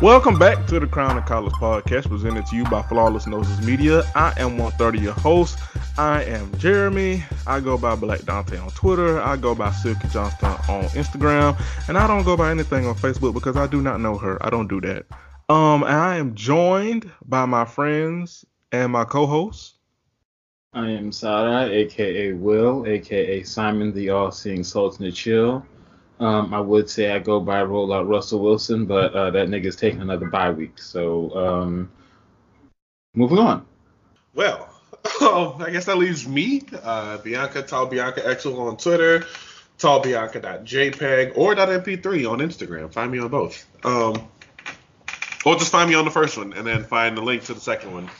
Welcome back to the Crown and Collars podcast, presented to you by Flawless Noises Media. I am 130, your host. I am Jeremy. I go by Black Dante on Twitter. I go by Silky Johnston on Instagram. And I don't go by anything on Facebook because I do not know her. I don't do that. And I am joined by my friends and my co-hosts. I am Sada, a.k.a. Will, a.k.a. Simon, the all-seeing Sultan of Chill. I would say I go by rollout Russell Wilson, but that nigga's taking another bye week. So, moving on. Well, I guess that leaves me, Bianca, TallBiancaXL on Twitter, TallBianca.jpg or .mp3 on Instagram. Find me on both. Or just find me on the first one and then find the link to the second one.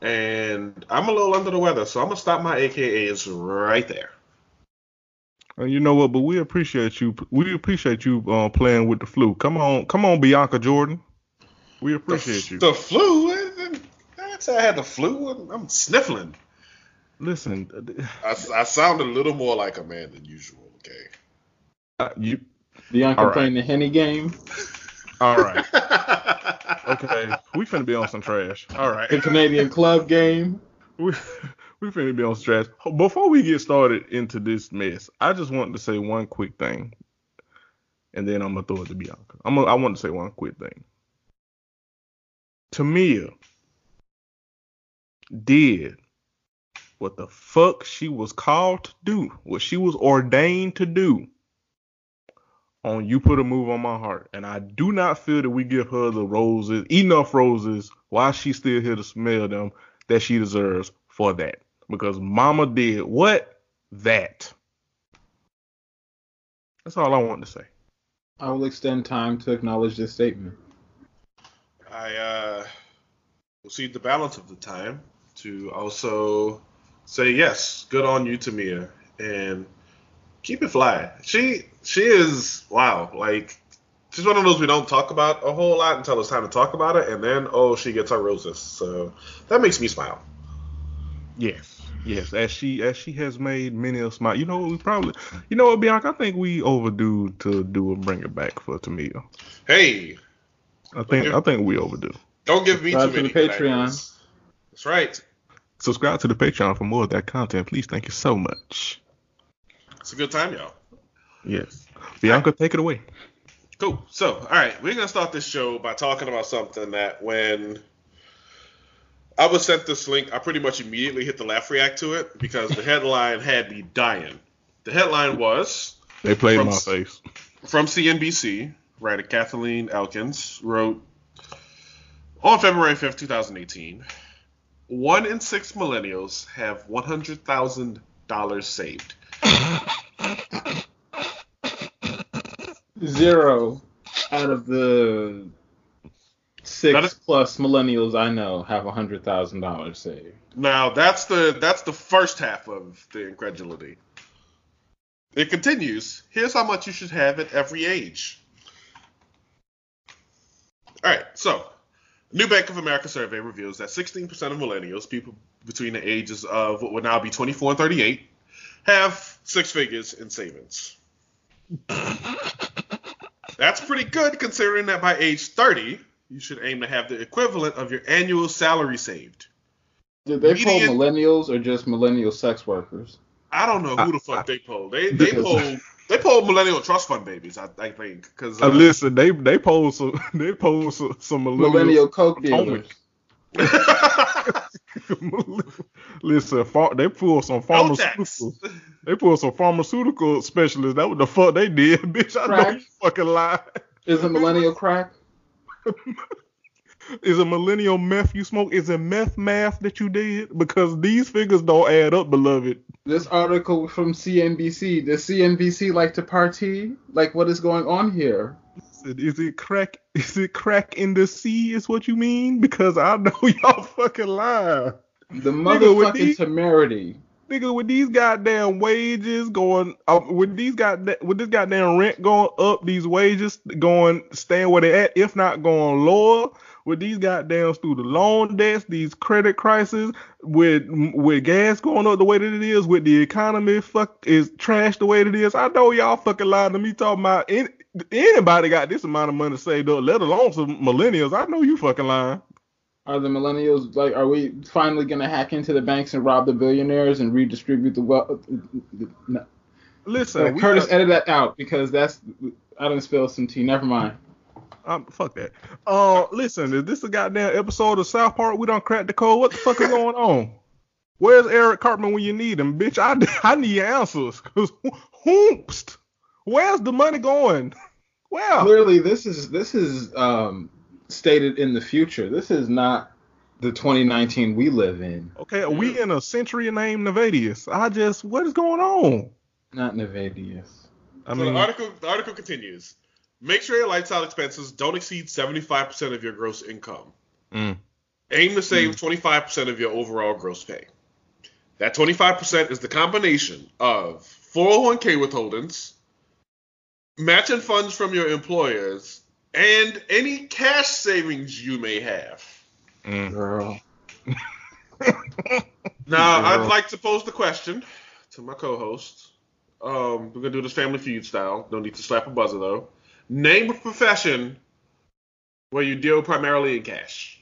And I'm a little under the weather, so I'm going to stop my AKAs right there. You know what? But we appreciate you. We appreciate you playing with the flu. Come on, Bianca Jordan. We appreciate you. The flu? I'd say I had the flu. I'm sniffling. Listen, I sound a little more like a man than usual. Okay. Bianca playing the Henny game. All right. Okay, we finna be on some trash. All right. The Canadian club game. We finna be on stress. Before we get started into this mess, I just wanted to say one quick thing, and then I'm gonna throw it to Bianca. I want to say one quick thing. Tamia did what the fuck she was called to do, what she was ordained to do on You Put a Move on My Heart, and I do not feel that we give her the roses, enough roses, while she's still here to smell them, that she deserves for that. Because mama did what? That. That's all I want to say. I will extend time to acknowledge this statement. I will cede the balance of the time to also say yes, good on you, Tamia, and keep it fly. She is, wow, like, she's one of those we don't talk about a whole lot until it's time to talk about it, and then, oh, she gets her roses. So that makes me smile. Yes. As she has made many a smile. You know what? Bianca, I think we overdue to do a bring it back for Tamia. Hey, I think we overdue. Don't give me too many. Subscribe to the Patreon. That's right. Subscribe to the Patreon for more of that content, please. Thank you so much. It's a good time, y'all. Yes, Bianca, take it away. Cool. So, all right, we're gonna start this show by talking about something that when I was sent this link, I pretty much immediately hit the laugh react to it because the headline had me dying. The headline was... They played in my face. From CNBC, writer Kathleen Elkins wrote, on February 5th, 2018, 1 in 6 millennials have $100,000 saved. 0 out of the... 6+ millennials I know have $100,000 saved. Now that's the first half of the incredulity. It continues. Here's how much you should have at every age. All right. So, new Bank of America survey reveals that 16% of millennials, people between the ages of what would now be 24 and 38, have six figures in savings. That's pretty good considering that by age 30. You should aim to have the equivalent of your annual salary saved. Did they poll millennials or just millennial sex workers? I don't know who the fuck they polled. They polled millennial trust fund babies, I think. Because listen, they polled some millennial coke dealers. Listen, they pulled some pharmaceuticals. They pulled some pharmaceutical specialists. That what the fuck they did, bitch. I crack. Know you fucking lie. Is a millennial crack? Is a millennial meth you smoke? Is it meth math that you did? Because these figures don't add up, beloved. This article from CNBC. Does CNBC like to party? Like, what is going on here? Johnson. Is it crack in the sea is what you mean? Because I know y'all fucking lie. The motherfucking temerity. Nigga, with these goddamn wages going up, with this goddamn rent going up, these wages going staying where they at, if not going lower, with these goddamn student loan debts, these credit crises, with gas going up the way that it is, with the economy is trash the way that it is. I know y'all fucking lying to me talking about anybody got this amount of money saved up, let alone some millennials. I know you fucking lying. Are the millennials, like, are we finally going to hack into the banks and rob the billionaires and redistribute the wealth? No. Listen. Curtis, edit that out because I done spilled some tea. Never mind. Fuck that. Listen, is this a goddamn episode of South Park? We done cracked the code. What the fuck is going on? Where's Eric Cartman when you need him? Bitch, I need answers. Because whoomst. Where's the money going? Well. Clearly, this is stated in the future. This is not the 2019 we live in. Okay, are we in a century named Nevadius? What is going on? Not Nevadius. I mean, the article continues. Make sure your lifestyle expenses don't exceed 75% of your gross income. Aim to save 25% of your overall gross pay. That 25% is the combination of 401k withholdings, matching funds from your employers, and any cash savings you may have. Girl. Now, girl. I'd like to pose the question to my co-host. We're going to do this Family Feud style. No need to slap a buzzer, though. Name a profession where you deal primarily in cash.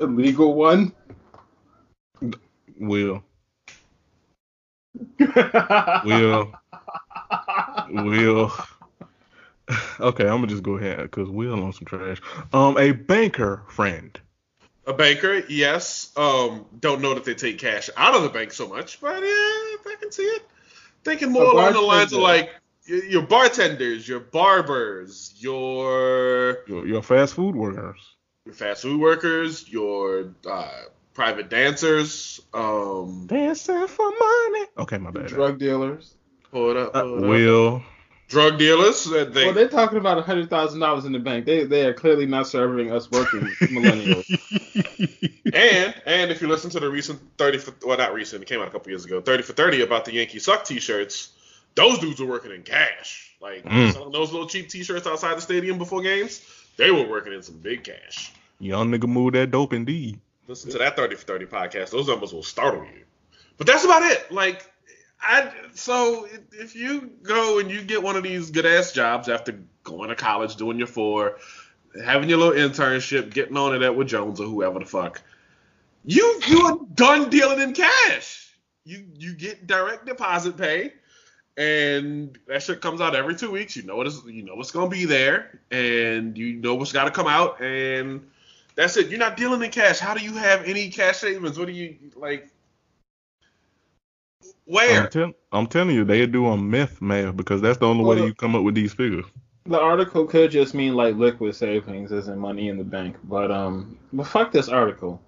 A legal one? Will. Okay, I'm gonna just go ahead because we're on some trash. A banker friend. A banker, yes. Don't know that they take cash out of the bank so much, but yeah, I can see it. Thinking more along the lines of like your bartenders, your barbers, your fast food workers. Your fast food workers, your private dancers. Dancing for money. Okay, my bad. Drug dealers. Hold up. Will. Drug dealers. Well, they're talking about $100,000 in the bank. They are clearly not serving us working millennials. And if you listen to the recent 30 for well not recent, it came out a couple years ago. 30 for 30 about the Yankee Suck T-shirts. Those dudes were working in cash. Like selling those little cheap T-shirts outside the stadium before games. They were working in some big cash. Young nigga move that dope indeed. Listen to that 30 for 30 podcast. Those numbers will startle you. But that's about it. Like. So if you go and you get one of these good-ass jobs after going to college, doing your 4, having your little internship, getting on at Edward Jones or whoever the fuck, you are done dealing in cash. You get direct deposit pay, and that shit comes out every 2 weeks. You know what's going to be there, and you know what's got to come out, and that's it. You're not dealing in cash. How do you have any cash savings? What do you, like... Where? I'm telling you, they do a math because that's the only way you come up with these figures. The article could just mean like liquid savings isn't money in the bank, but fuck this article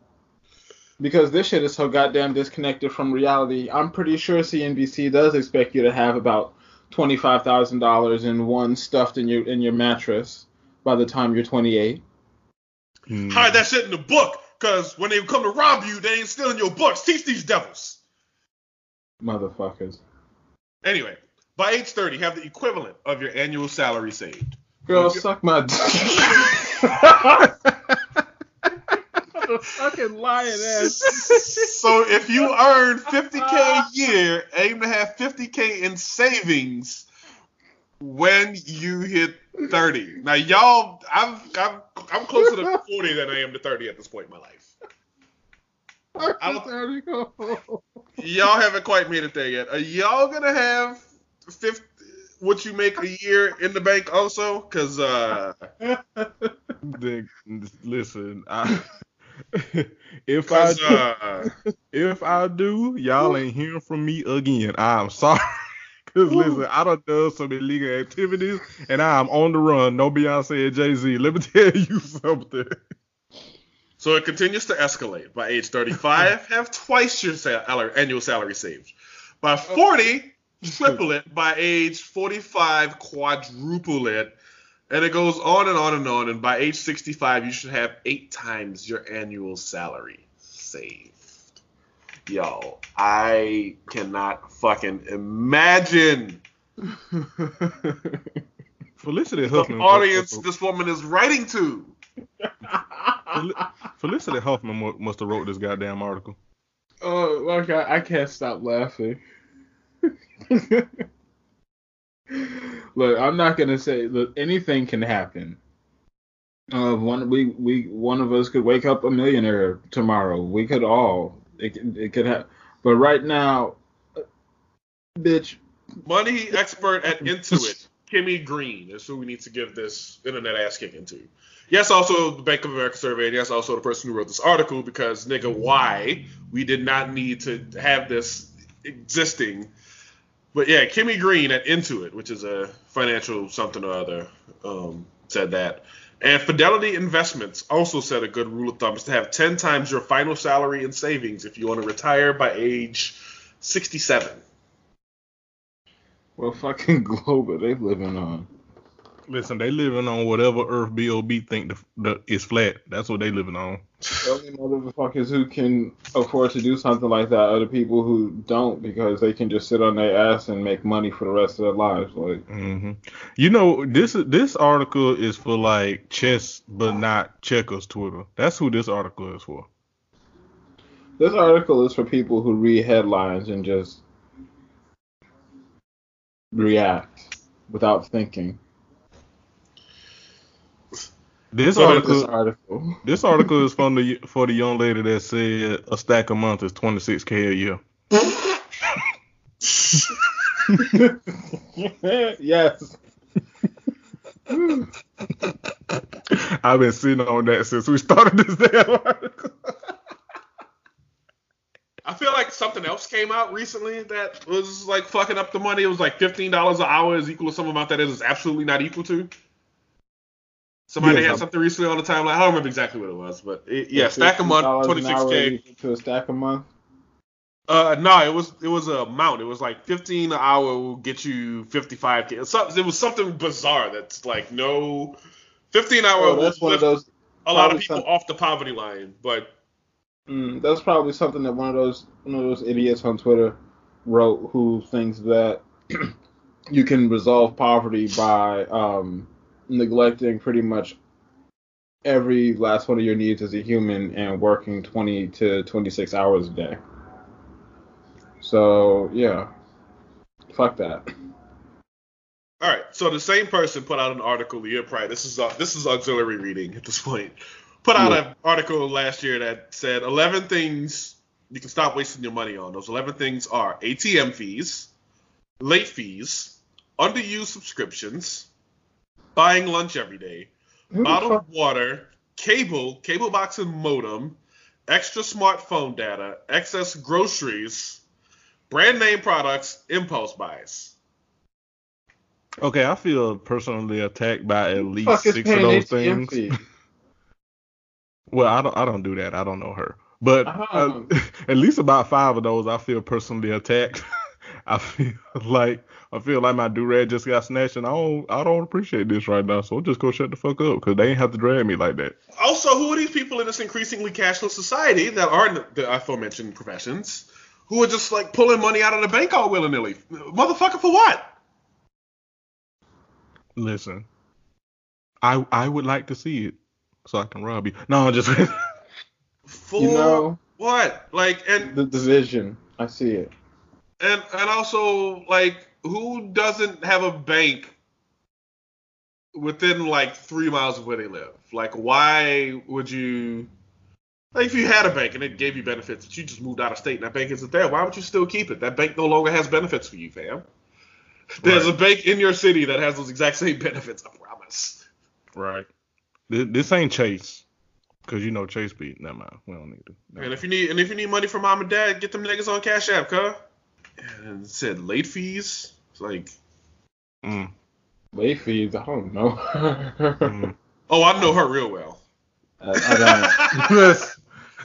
because this shit is so goddamn disconnected from reality. I'm pretty sure CNBC does expect you to have about $25,000 in one stuffed in your mattress by the time you're 28. Hide that shit in the book because when they come to rob you, they ain't stealing your books. Teach these devils. Motherfuckers. Anyway, by age 30, have the equivalent of your annual salary saved. Girl, suck my dick. Motherfucking lying ass. So if you earn $50K a year, aim to have $50K in savings when you hit 30. Now, y'all, I'm closer to 40 than I am to 30 at this point in my life. Y'all haven't quite made it there yet. Are y'all gonna have what you make a year in the bank also? Because listen, if I do, y'all ain't hearing from me again. I'm sorry. Because listen, I done done some illegal activities, and I'm on the run. No Beyonce and Jay-Z. Let me tell you something. So it continues to escalate. By age 35, have twice your annual salary saved. By 40, triple it by age 45, quadruple it. And it goes on and on and on. And by age 65, you should have 8 times your annual salary saved. Yo, I cannot fucking imagine. Felicity Huffman. The audience this woman is writing to. Felicity Huffman must have wrote this goddamn article. Oh, like I can't stop laughing. Look, I'm not gonna say. Look, anything can happen. One of us could wake up a millionaire tomorrow. We could all. It could happen. But right now, bitch. Money expert at Intuit, Kimmy Green, is who we need to give this internet ass kicking to. Yes, also the Bank of America survey, and yes, also the person who wrote this article, because, nigga, why? We did not need to have this existing. But, yeah, Kimmy Green at Intuit, which is a financial something or other, said that. And Fidelity Investments also said a good rule of thumb is to have 10 times your final salary in savings if you want to retire by age 67. Well, fucking globe are they living on? Listen, they living on whatever Earth B.O.B. think is flat. That's what they living on. The only motherfuckers who can afford to do something like that are the people who don't, because they can just sit on their ass and make money for the rest of their lives. Like, You know, this article is for like chess, but not checkers Twitter. That's who this article is for. This article is for people who read headlines and just react without thinking. This article this article is from for the young lady that said a stack a month is $26,000 a year. Yes. I've been sitting on that since we started this damn article. I feel like something else came out recently that was like fucking up the money. It was like $15 an hour is equal to some amount that it is absolutely not equal to. Somebody had something recently on the timeline. I don't remember exactly what it was, but stack a month, $26,000 to a stack a month. No, it was a amount. It was like $15 an hour will get you $55,000. It was something bizarre that's like no, $15 an hour. Oh, that's one of those. A lot of people off the poverty line, but that's probably something that one of those idiots on Twitter wrote who thinks that you can resolve poverty by neglecting pretty much every last one of your needs as a human and working 20 to 26 hours a day. So, yeah. Fuck that. All right. So the same person put out an article the year prior. This is auxiliary reading at this point. Put out an article last year that said 11 things you can stop wasting your money on. Those 11 things are ATM fees, late fees, underused subscriptions, buying lunch every day, bottled water, cable box and modem, extra smartphone data, excess groceries, brand name products, impulse buys. Okay, I feel personally attacked by at least 6 of those things. Well, I don't do that. I don't know her. But at least about 5 of those I feel personally attacked. I feel like my do-rag just got snatched, and I don't appreciate this right now, so I'll just go shut the fuck up, because they ain't have to drag me like that. Also, who are these people in this increasingly cashless society that are in the aforementioned professions who are just, like, pulling money out of the bank all willy-nilly? Motherfucker, for what? Listen, I would like to see it so I can rob you. No, I'm just... For what? Like, and... The division. I see it. And also, like, who doesn't have a bank within, like, 3 miles of where they live? Like, why would you... Like, if you had a bank and it gave you benefits, but you just moved out of state and that bank isn't there, why would you still keep it? That bank no longer has benefits for you, fam. There's a bank in your city that has those exact same benefits, I promise. Right. This ain't Chase. Because, you know, Chase beat. Never mind. We don't need to. Never. And if you need money from mom and dad, get them niggas on Cash App, cuh. And it said late fees. It's like late fees. I don't know. Oh, I know her real well. I don't.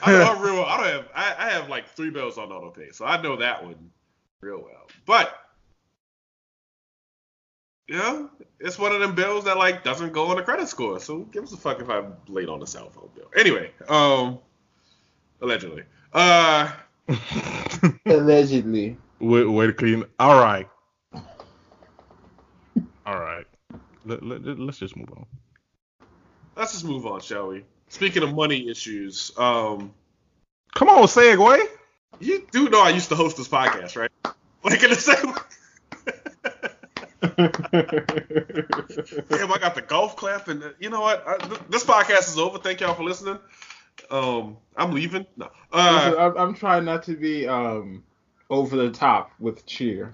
I know her real well. I have like 3 bills on auto pay, so I know that one real well. But Yeah, it's one of them bills that, like, doesn't go on the credit score. So give us a fuck if I'm late on the cell phone bill. Anyway, allegedly. Allegedly. Way to clean. All right. All right. Let's just move on. Let's just move on, shall we? Speaking of money issues. Come on, segue. You do know I used to host this podcast, right? Like, in the same way. Damn, I got the golf clap, and you know what? This podcast is over. Thank y'all for listening. I'm leaving. No, I'm trying not to be over the top with cheer.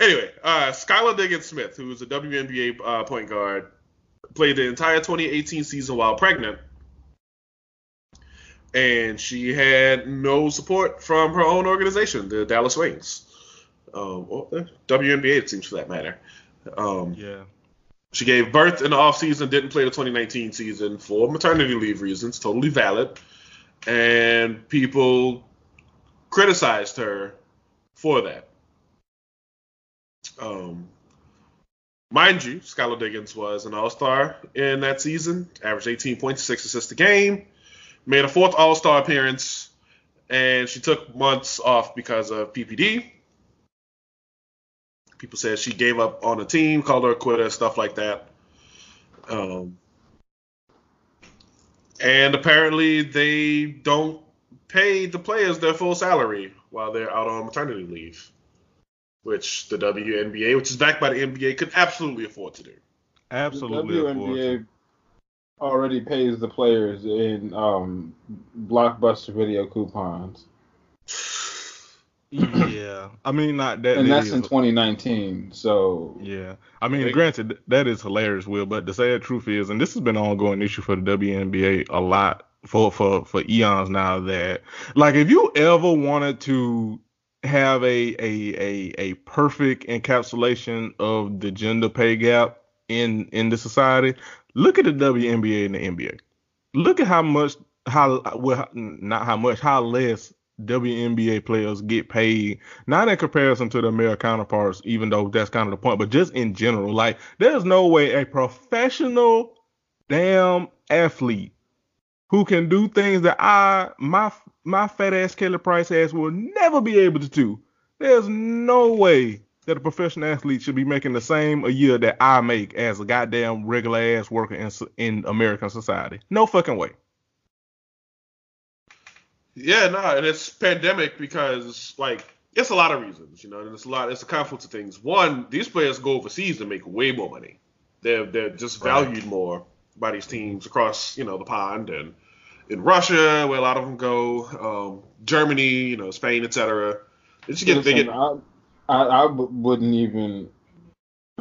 Anyway, Skylar Diggins-Smith, who is a WNBA point guard, played the entire 2018 season while pregnant, and she had no support from her own organization, the Dallas Wings. Or the WNBA, it seems, for that matter. Yeah. She gave birth in the offseason, didn't play the 2019 season for maternity leave reasons, totally valid. And people criticized her for that. Mind you, Skylar Diggins was an all-star in that season, averaged 18 points, 6 assists a game, made a 4th all-star appearance, and she took months off because of PPD. People said she gave up on the team, called her a quitter, stuff like that. And apparently they don't pay the players their full salary while they're out on maternity leave, which the WNBA, which is backed by the NBA, could absolutely afford to do. Absolutely afford. The WNBA already pays the players in blockbuster video coupons. Yeah, I mean, not that. And that's in 2019, so. Yeah, I mean, granted, that is hilarious, Will, but the sad truth is, and this has been an ongoing issue for the WNBA a lot, for eons now, that, like, if you ever wanted to have a perfect encapsulation of the gender pay gap in the society, look at the WNBA and the NBA. Look at how less WNBA players get paid, not in comparison to the American counterparts, even though that's kind of the point, but just in general. Like, there's no way a professional damn athlete who can do things that my fat ass Kelly Price ass will never be able to do. There's no way that a professional athlete should be making the same a year that I make as a goddamn regular ass worker in American society. No fucking way. Yeah, no, and it's pandemic because, like, it's a lot of reasons, you know, and it's a confluence of things. One, these players go overseas and make way more money. They're just valued more by these teams across, you know, the pond and in Russia, where a lot of them go, Germany, you know, Spain, etc. I wouldn't even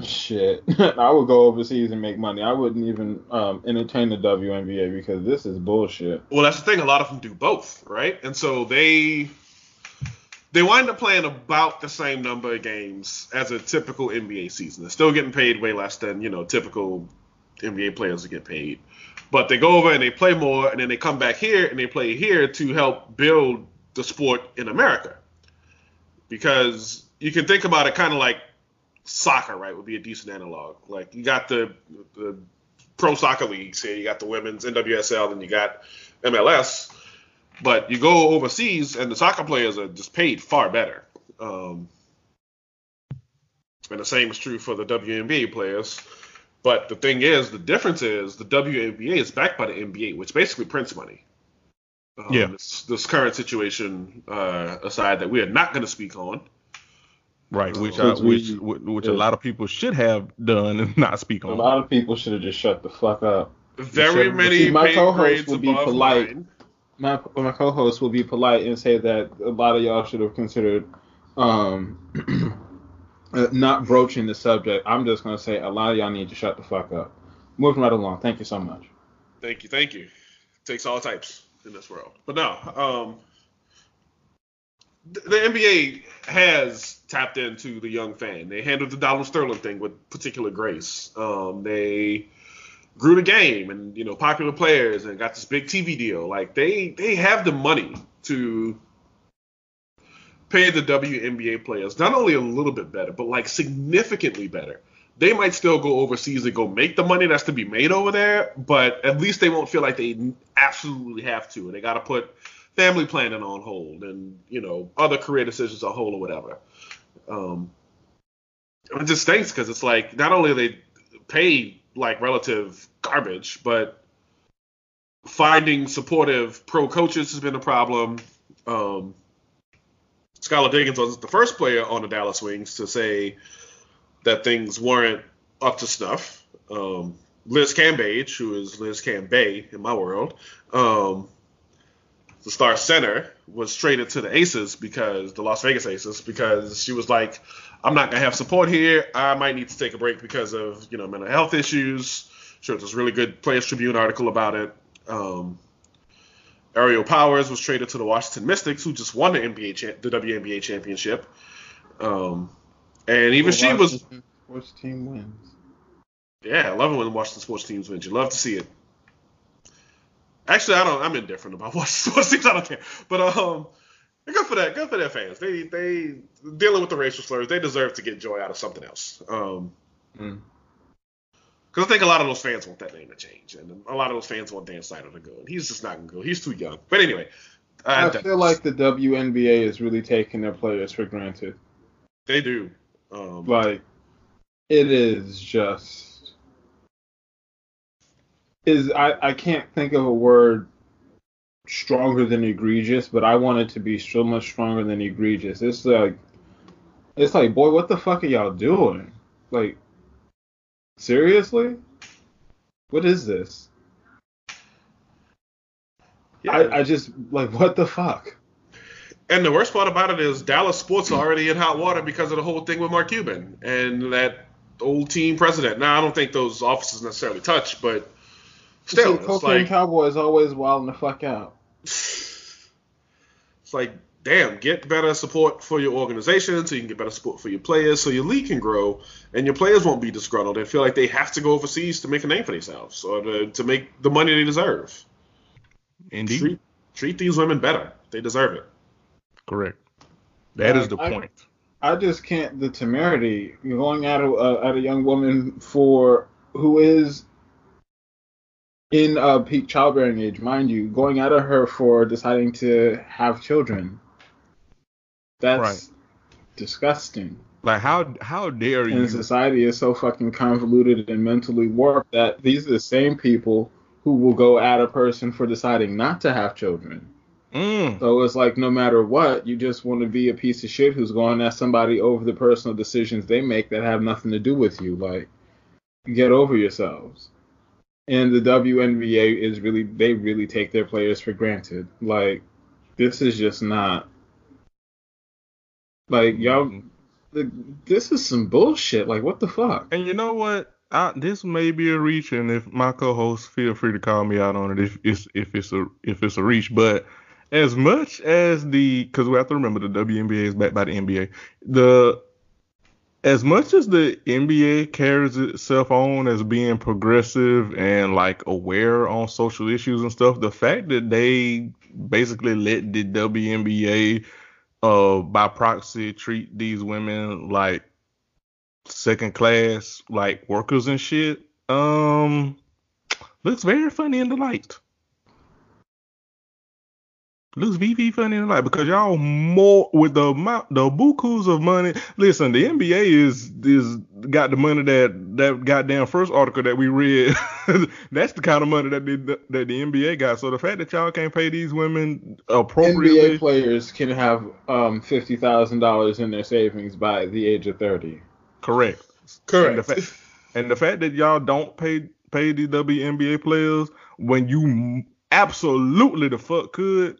shit. I would go overseas and make money. I wouldn't even entertain the WNBA because this is bullshit. Well, that's the thing. A lot of them do both, right? And so they wind up playing about the same number of games as a typical NBA season. They're still getting paid way less than, you know, typical NBA players that get paid. But they go over and they play more, and then they come back here and they play here to help build the sport in America. Because you can think about it kind of like soccer, right, would be a decent analog. Like, you got the pro soccer leagues here, you got the women's NWSL, and you got MLS. But you go overseas, and the soccer players are just paid far better. And the same is true for the WNBA players. But the thing is, the difference is the WNBA is backed by the NBA, which basically prints money. Yeah. This current situation aside, that we are not going to speak on. Right, which a lot of people should have done and not speak on. A lot of people should have just shut the fuck up. Very many. See, my co-host will be polite. My co-host will be polite and say that a lot of y'all should have considered not broaching the subject. I'm just gonna say a lot of y'all need to shut the fuck up. Moving right along. Thank you so much. Thank you. Takes all types in this world. But no, the NBA has tapped into the young fan. They handled the Donald Sterling thing with particular grace. They grew the game and, you know, popular players and got this big TV deal. Like, they have the money to pay the WNBA players not only a little bit better, but like significantly better. They might still go overseas and go make the money that's to be made over there, but at least they won't feel like they absolutely have to. They got to put family planning on hold and, you know, other career decisions on hold or whatever. It just stinks because it's like not only they pay like relative garbage, but finding supportive pro coaches has been a problem. Skylar Diggins was the first player on the Dallas Wings to say that things weren't up to snuff. Liz Cambage, who is Liz Cambage in my world, the star center, was traded to the Aces because the Las Vegas Aces, because she was like, I'm not going to have support here. I might need to take a break because of, you know, mental health issues. Sure, there's a really good Players Tribune article about it. Ariel Powers was traded to the Washington Mystics, who just won the WNBA championship. And even she was... sports team wins. Yeah, I love it when Washington sports teams win. You love to see it. Actually, I'm indifferent about Washington sports teams. I don't care. But good for that. Good for their fans. They dealing with the racial slurs. They deserve to get joy out of something else. Because I think a lot of those fans want that name to change, and a lot of those fans want Dan Snyder to go, and he's just not going to go. He's too young. But anyway. I feel like the WNBA is really taking their players for granted. They do. It is just... I can't think of a word stronger than egregious, but I want it to be so much stronger than egregious. It's like, boy, what the fuck are y'all doing? Like, seriously? What is this? Yeah. I just, like, what the fuck? And the worst part about it is Dallas sports are already in hot water because of the whole thing with Mark Cuban and that old team president. Now, I don't think those offices necessarily touch, but still. See, it's like Cowboy is always wilding the fuck out. It's like, damn, get better support for your organization so you can get better support for your players so your league can grow and your players won't be disgruntled and feel like they have to go overseas to make a name for themselves or to make the money they deserve. Indeed. Treat these women better. They deserve it. Correct. That is the point. I just can't. The temerity going at a young woman who is in peak childbearing age, mind you, going at her for deciding to have children. That's right. Disgusting. Like how dare you? And society is so fucking convoluted and mentally warped that these are the same people who will go at a person for deciding not to have children. So it's like, no matter what, you just want to be a piece of shit who's going at somebody over the personal decisions they make that have nothing to do with you. Like, get over yourselves. And the WNBA is really, they really take their players for granted. Like, this is just not, like, y'all, this is some bullshit. Like, what the fuck? And you know what? This may be a reach, and if my co-hosts feel free to call me out on it if it's a reach, but as much as because we have to remember the WNBA is backed by the NBA. As much as the NBA carries itself on as being progressive and like aware on social issues and stuff, the fact that they basically let the WNBA by proxy treat these women like second class like workers and shit looks very funny in the light. Looks VV funny in the light because y'all more with the bukus of money. Listen, the NBA is got the money that goddamn first article that we read. That's the kind of money that the NBA got. So the fact that y'all can't pay these women appropriately. NBA players can have $50,000 in their savings by the age of 30. Correct. And the fact that y'all don't pay the WNBA players when you absolutely the fuck could.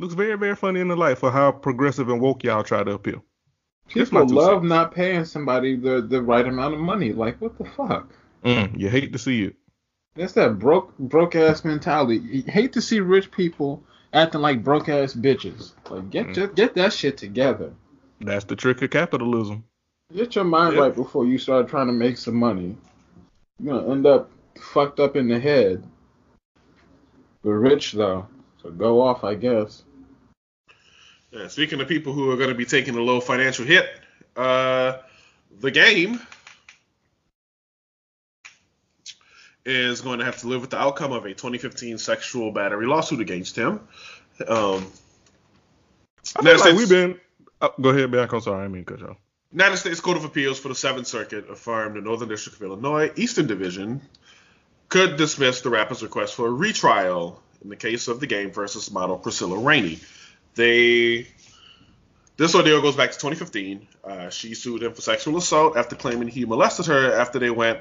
Looks very, very funny in the light for how progressive and woke y'all try to appeal. People love not paying somebody the right amount of money. Like, what the fuck? You hate to see it. That's that broke-ass mentality. You hate to see rich people acting like broke-ass bitches. Like, just get that shit together. That's the trick of capitalism. Get your mind right before you start trying to make some money. You're going to end up fucked up in the head. We're rich, though. So go off, I guess. Yeah, speaking of people who are going to be taking a low financial hit, the game is going to have to live with the outcome of a 2015 sexual battery lawsuit against him. Go ahead, Bianca. I'm sorry, I didn't mean to cut you off. United States Court of Appeals for the 7th Circuit affirmed the Northern District of Illinois Eastern Division could dismiss the rapper's request for a retrial in the case of the game versus model Priscilla Rainey. This ordeal goes back to 2015. She sued him for sexual assault after claiming he molested her after they went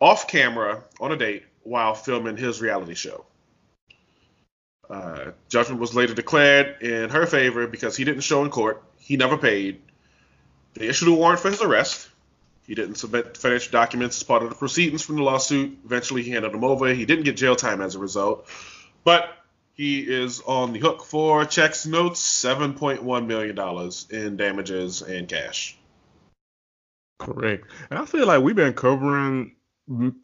off camera on a date while filming his reality show. Judgment was later declared in her favor because he didn't show in court. He never paid. They issued a warrant for his arrest. He didn't submit financial documents as part of the proceedings from the lawsuit. Eventually, he handed them over. He didn't get jail time as a result. But he is on the hook for checks, notes, $7.1 million in damages and cash. Correct. And I feel like we've been covering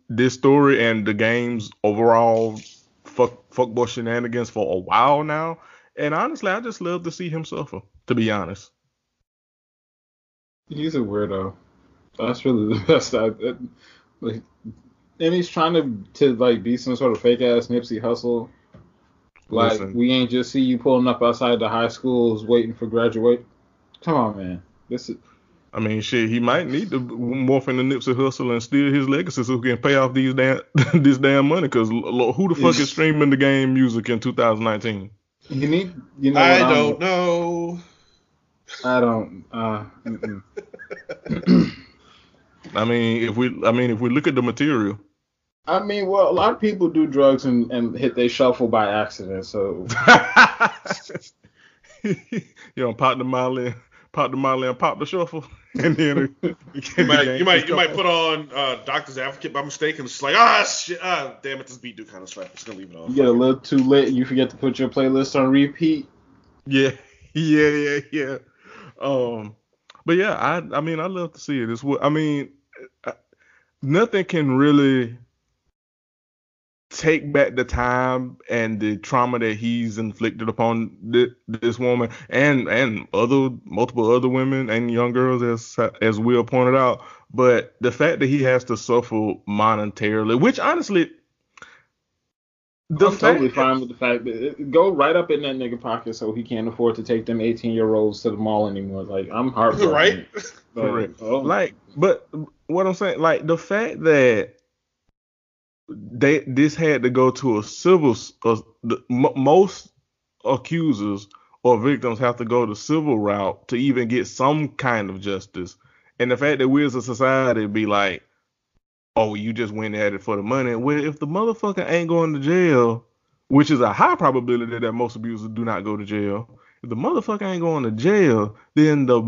this story and the game's overall fuckboy shenanigans for a while now. And honestly, I just love to see him suffer, to be honest. He's a weirdo. That's really the best. And he's trying to be some sort of fake ass Nipsey Hussle. Like, listen, we ain't just see you pulling up outside the high schools waiting for graduate. Come on, man. He might need to morph into Nipsey Hussle and steal his legacy so he can pay off these this damn money. Because who the fuck is streaming the game music in 2019? If we look at the material. A lot of people do drugs and hit they shuffle by accident, so. Pop the Molly and pop the shuffle. And then you might put on Doctor's Advocate by mistake and it's like, damn it, this beat do kind of slap. I'm just going to leave it on. You get a little too lit and you forget to put your playlist on repeat. Yeah. But yeah, I love to see it. Nothing can really take back the time and the trauma that he's inflicted upon this woman and multiple other women and young girls, as Will pointed out. But the fact that he has to suffer monetarily, which honestly, I'm totally fine with the fact that it go right up in that nigga pocket so he can't afford to take them 18-year-olds to the mall anymore. Like, I'm heartbroken. Right? Correct. But what I'm saying, like, the fact that this had to go to a civil... most accusers or victims have to go the civil route to even get some kind of justice. And the fact that we as a society be like, oh, you just went at it for the money. Well, if the motherfucker ain't going to jail, which is a high probability that most abusers do not go to jail, if the motherfucker ain't going to jail, then the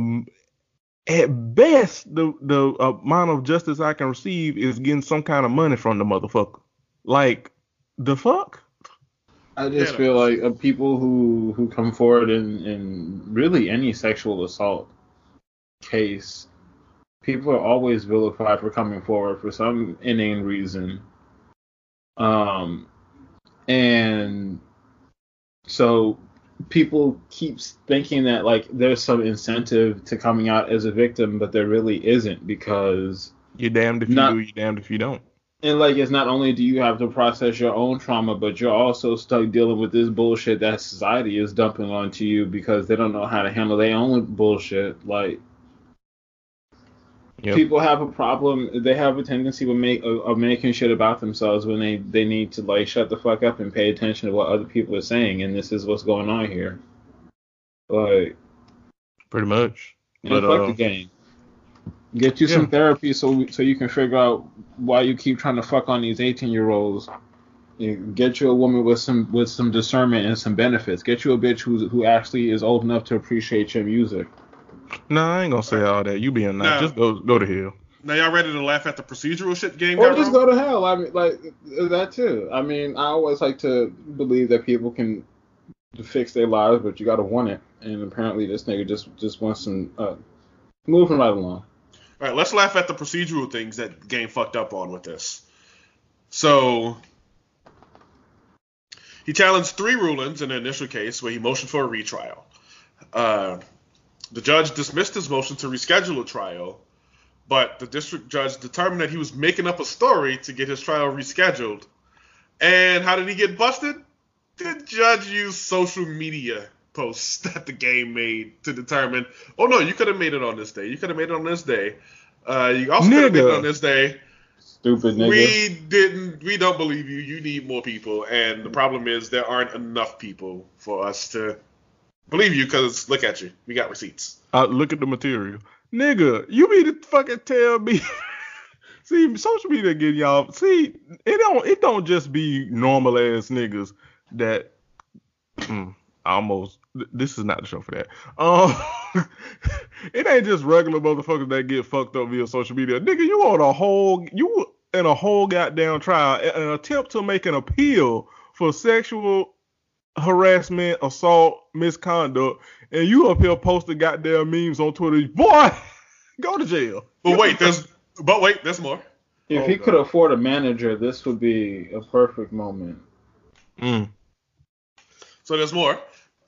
amount of justice I can receive is getting some kind of money from the motherfucker. Like, the fuck? I just feel like people who come forward in really any sexual assault case, people are always vilified for coming forward for some inane reason. And so people keep thinking that, like, there's some incentive to coming out as a victim, but there really isn't, because... You're damned if you do, you're damned if you don't. And, like, it's not only do you have to process your own trauma, but you're also stuck dealing with this bullshit that society is dumping onto you because they don't know how to handle their own bullshit, like... Yep. People have a problem. They have a tendency of making shit about themselves when they need to, like, shut the fuck up and pay attention to what other people are saying. And this is what's going on here. Like, pretty much. But, fuck the game. Get you some therapy so you can figure out why you keep trying to fuck on these 18-year-olds. Get you a woman with some discernment and some benefits. Get you a bitch who actually is old enough to appreciate your music. Nah, I ain't gonna say all that. You being nice. Just go to hell. Now y'all ready to laugh at the procedural shit game? Or just go to hell. I mean, like, that too. I mean, I always like to believe that people can fix their lives, but you gotta want it. And apparently this nigga just wants some... moving right along. Alright, let's laugh at the procedural things that game fucked up on with this. So... he challenged three rulings in the initial case where he motioned for a retrial. The judge dismissed his motion to reschedule a trial, but the district judge determined that he was making up a story to get his trial rescheduled. And how did he get busted? The judge used social media posts that the game made to determine, oh, no, you could have made it on this day. You could have made it on this day. You also could have made it on this day. Stupid nigga. We don't believe you. You need more people. And the problem is there aren't enough people for us to believe you, because look at you. We got receipts. Look at the material. Nigga, you mean to fucking tell me? See, social media again, y'all. See, it don't just be normal ass niggas that almost. This is not the show for that. It ain't just regular motherfuckers that get fucked up via social media. Nigga, you in a whole goddamn trial, an attempt to make an appeal for sexual harassment, assault, misconduct, and you up here posting goddamn memes on Twitter. Boy, go to jail. But wait, there's more. If he could afford a manager, this would be a perfect moment. Mm. So there's more.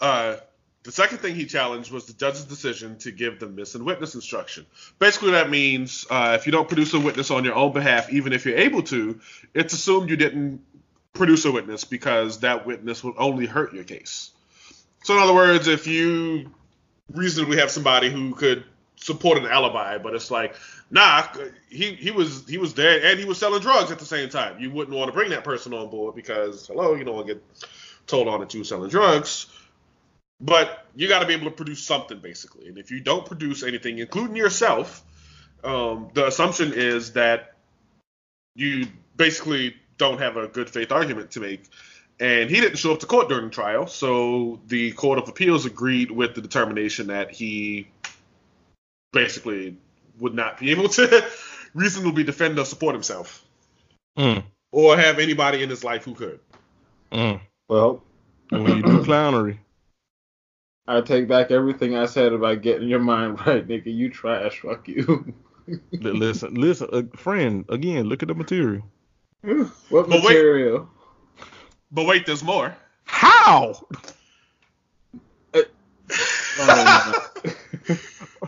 The second thing he challenged was the judge's decision to give the missing witness instruction. Basically, that means if you don't produce a witness on your own behalf, even if you're able to, it's assumed you didn't produce a witness because that witness will only hurt your case. So in other words, if you reasonably have somebody who could support an alibi, but it's like, nah, he was there and he was selling drugs at the same time. You wouldn't want to bring that person on board because, hello, you don't want to get told on that you were selling drugs. But you got to be able to produce something, basically. And if you don't produce anything, including yourself, the assumption is that you basically don't have a good faith argument to make. And he didn't show up to court during the trial, so the Court of Appeals agreed with the determination that he basically would not be able to reasonably defend or support himself. Mm. Or have anybody in his life who could. Mm. Well, when you do clownery. I take back everything I said about getting your mind right, nigga. You trash, fuck you. Listen, friend. Again, look at the material. What material? But wait, there's more. How?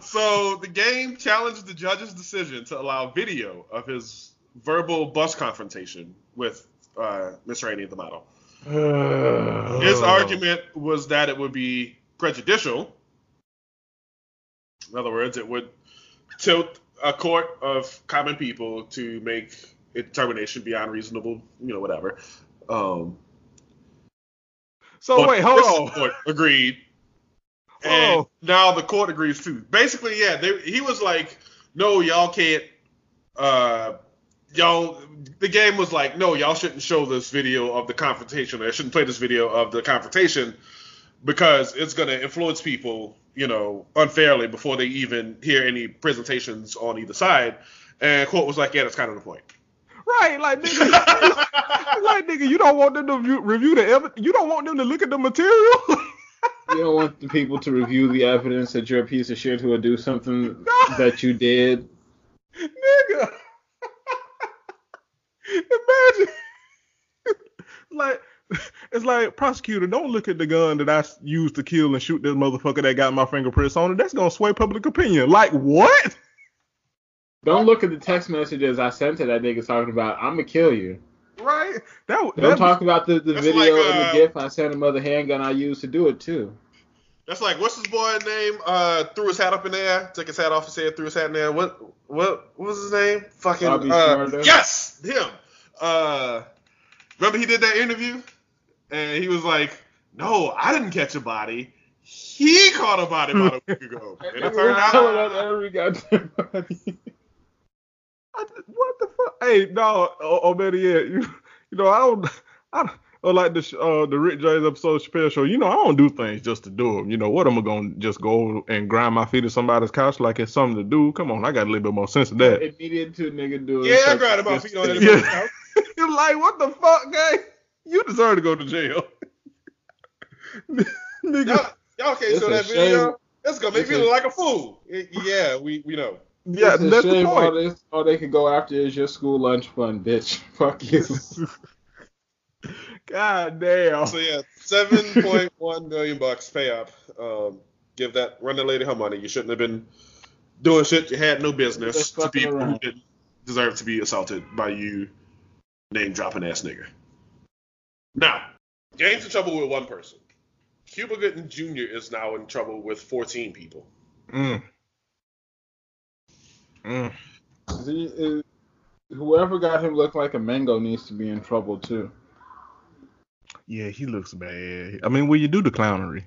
So the game challenged the judge's decision to allow video of his verbal bus confrontation with Miss Rainey, the model. His argument was that it would be prejudicial. In other words, it would tilt a court of common people to make a determination beyond reasonable, whatever. So wait, hold on. Court agreed. And now the court agrees too. Basically, yeah, he was like, no, y'all can't. The game was like, no, y'all shouldn't show this video of the confrontation. Or I shouldn't play this video of the confrontation, because it's going to influence people, unfairly before they even hear any presentations on either side. And court was like, yeah, that's kind of the point. Right, like, nigga, you don't want them to review the evidence. You don't want them to look at the material. You don't want the people to review the evidence that you're a piece of shit who would do something that you did. Nigga. Imagine. Like... It's like, prosecutor, don't look at the gun that I used to kill and shoot this motherfucker that got my fingerprints on it. That's going to sway public opinion. Like, what? Don't look at the text messages I sent to that nigga talking about, I'm going to kill you. Right? Don't talk about the video and the gif I sent him of the handgun I used to do it, too. That's like, what's this boy's name? Threw his hat up in the air, took his hat off his head, threw his hat in the air. What was his name? Fucking, yes! Him! Remember he did that interview? And he was like, no, I didn't catch a body. He caught a body about a week ago. And it turned out every goddamn body. What the fuck? Hey, no, or better yet, I don't like the Rick James episode Chappelle Show. I don't do things just to do them. What am I going to just go and grind my feet to somebody's couch like it's something to do? Come on, I got a little bit more sense of that. It needed to, nigga, do it. Yeah, I grind my feet on anybody's couch. You're like, what the fuck, guy? You deserve to go to jail. Nigga. Y'all can't show that video. That's going to make me look like a fool. Yeah, we know. Yeah, it's that's the point. All they can go after is your school lunch fund, bitch. Fuck you. God damn. So, yeah, $7.1 million payout Give that, run that lady her money. You shouldn't have been doing shit you had no business to people who didn't deserve to be assaulted by you name-dropping ass nigga. Now, Game's in trouble with one person. Cuba Gooding Jr. is now in trouble with 14 people. Whoever got him looked like a mango needs to be in trouble, too. Yeah, he looks bad. I mean, when you do the clownery.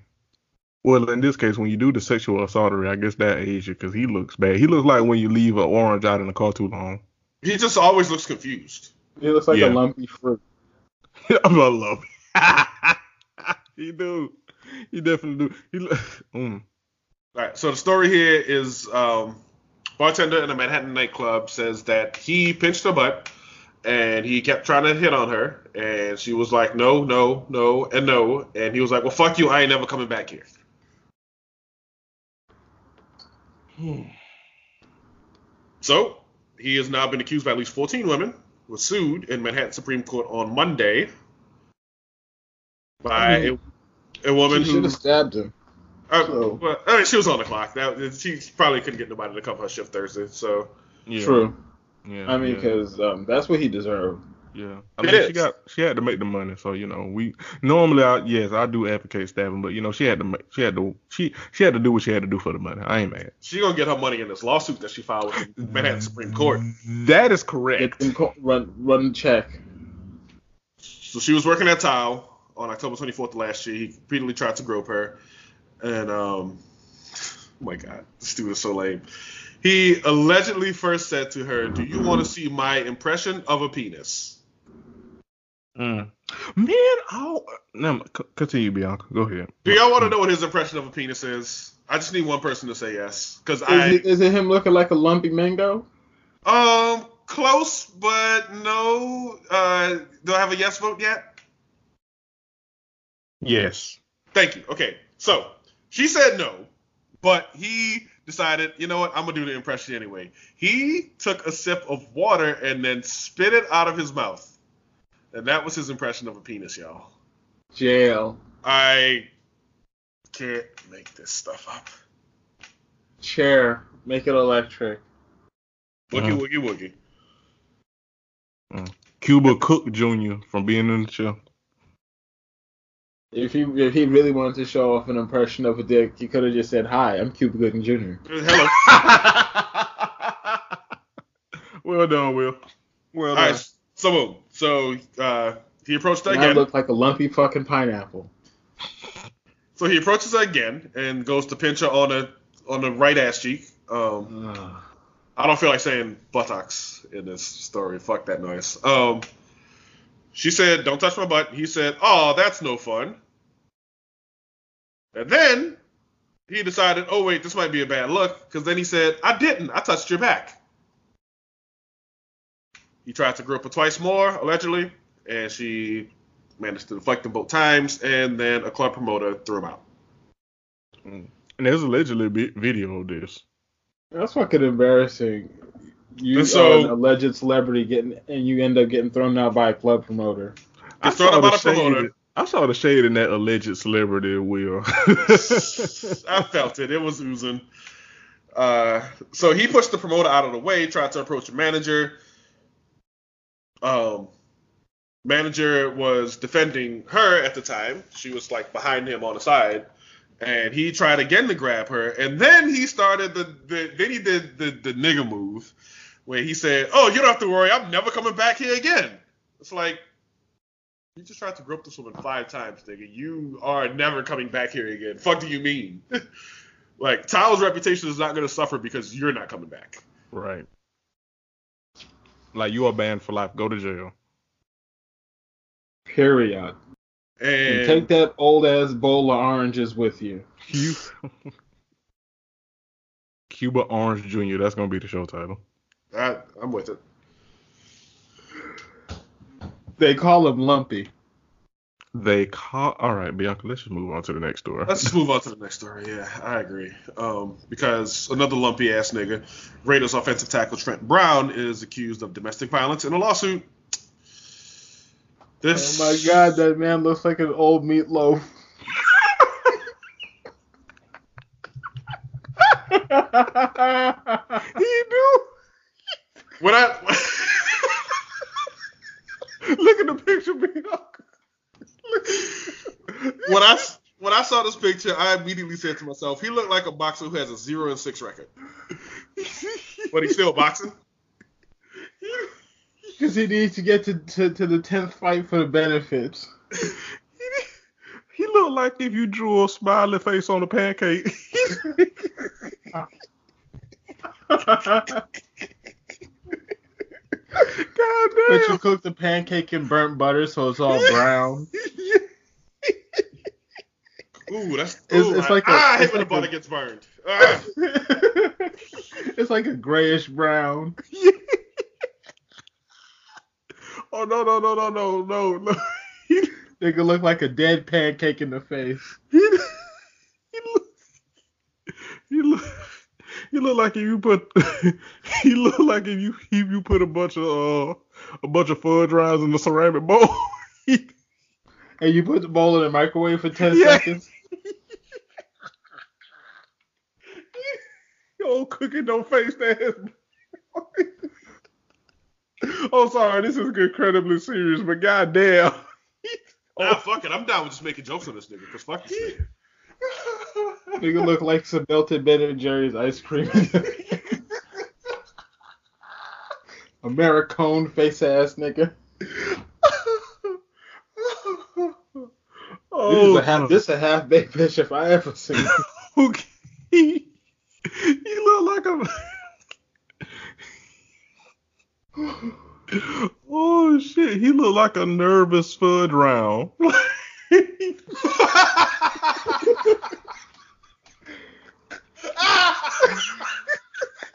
Well, in this case, when you do the sexual assaultery, I guess that aids you because he looks bad. He looks like when you leave an orange out in the car too long. He just always looks confused. He looks like a lumpy fruit. I'm gonna love it. He do. He definitely do. All right, so the story here is bartender in a Manhattan nightclub says that he pinched her butt and he kept trying to hit on her and she was like, no, no, no, and no. And he was like, well, fuck you. I ain't never coming back here. So he has now been accused by at least 14 women, was sued in Manhattan Supreme Court on Monday by a woman who should have stabbed him. Well, I mean, she was on the clock. She probably couldn't get nobody to cover her shift Thursday. So yeah. True. Yeah, I mean, because that's what he deserved. Yeah, I mean, she had to make the money, so you know, we normally, I do advocate stabbing, but you know, she had to do what she had to do for the money. I ain't mad. She gonna get her money in this lawsuit that she filed with the Manhattan Supreme Court. That is correct. Run check. So she was working at Tile on October 24th last year. He repeatedly tried to grope her, and oh my God, this dude is so lame. He allegedly first said to her, do you want to see my impression of a penis? Continue, Bianca. Go ahead. Do y'all want to know what his impression of a penis is? I just need one person to say yes. Is it him looking like a lumpy mango? Close, but no. Do I have a yes vote yet? Yes. Thank you. Okay, so she said no, but he decided, you know what, I'm going to do the impression anyway. He took a sip of water and then spit it out of his mouth. And that was his impression of a penis, y'all. Jail. I can't make this stuff up. Chair. Make it electric. Woogie, woogie, woogie. Cuba Cook Jr. from being in the show. If he really wanted to show off an impression of a dick, he could have just said, hi, I'm Cuba Gooding Jr. Hello. Well done, Will. Well done. All right, so he approached her again. I look like a lumpy fucking pineapple. So he approaches her again and goes to pinch her on the right ass cheek. I don't feel like saying buttocks in this story. Fuck that noise. She said, don't touch my butt. He said, oh, that's no fun. And then he decided, oh, wait, this might be a bad look. Because then he said, I didn't. I touched your back. He tried to grope her twice more, allegedly. And she managed to deflect him both times. And then a club promoter threw him out. And there's allegedly a video of this. That's fucking embarrassing. You are an alleged celebrity and you end up getting thrown out by a club promoter. I saw the shade in that alleged celebrity, Will. I felt it. It was oozing. So he pushed the promoter out of the way, tried to approach the manager. Manager was defending her at the time. She was like behind him on the side. And he tried again to grab her. And then he started the nigga move where he said, oh, you don't have to worry. I'm never coming back here again. It's like, you just tried to grope this woman 5 times, nigga. You are never coming back here again. Fuck do you mean? Like, Tyle's reputation is not going to suffer because you're not coming back. Right. Like, you are banned for life. Go to jail. Period. And take that old ass bowl of oranges with you. Cuba Orange Jr. That's gonna be the show title. I'm with it. They call him Lumpy. All right, Bianca. Let's just move on to the next story. Yeah, I agree. Because another lumpy ass nigga, Raiders offensive tackle Trent Brown, is accused of domestic violence in a lawsuit. Oh my God, that man looks like an old meatloaf. You do? When I look at the picture, when I saw this picture, I immediately said to myself, he looked like a boxer who has a 0-6 record, but he's still boxing because he needs to get to the 10th fight for the benefits. He looked like if you drew a smiley face on a pancake. God damn. But you cook the pancake in burnt butter, so it's all brown. Ooh, that's cool. It's like I hate when the butter gets burned. It's like a grayish brown. Oh no. They could look like a dead pancake in the face. He looked like if you put a bunch of fudge rounds in the ceramic bowl, and you put the bowl in the microwave for 10 seconds. Your old cookie don't face that. Oh, sorry, this is incredibly serious, but goddamn. Nah, fuck it, I'm down with just making jokes on this nigga, cause fuck this nigga. Nigga look like some melted Ben & Jerry's ice cream. Americone face ass nigga. Oh, this is a half baked bitch if I ever seen. Okay. He look like a oh shit, he look like a nervous fud round.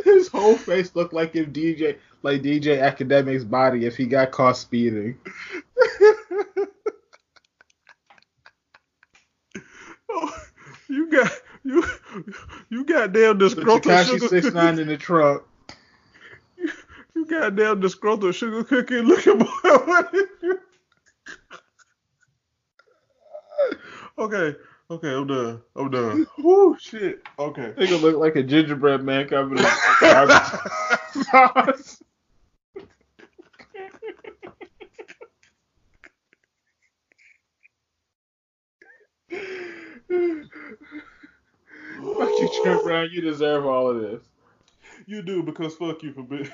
His whole face looked like if DJ Academic's body if he got caught speeding. Oh, you goddamn disgruntled sugar cookie. 6ix9ine in the trunk. You goddamn disgruntled sugar cookie looking boy. Okay, I'm done. Woo, shit. Okay. Nigga look like a gingerbread man covered in garbage sauce. Fuck you, Trent Brown. You deserve all of this. You do, because fuck you for being.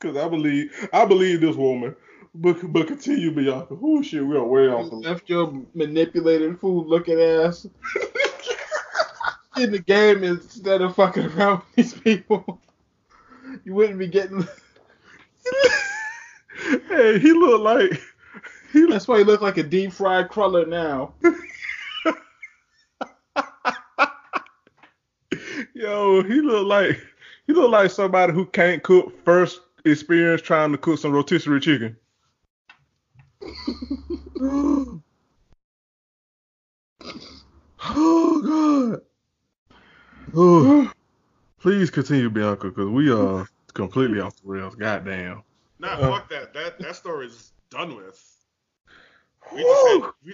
Because I believe this woman. But continue, Bianca. Oh shit, we are way off. Left your manipulated food looking ass in the game instead of fucking around with these people. You wouldn't be getting. Hey, he looked like. That's why he looked like a deep fried cruller now. Yo, he looked like somebody who can't cook first experience trying to cook some rotisserie chicken. Oh god. Oh. Please continue, Bianca, because we are completely off the rails. Goddamn. Nah, fuck that. That story is done with. We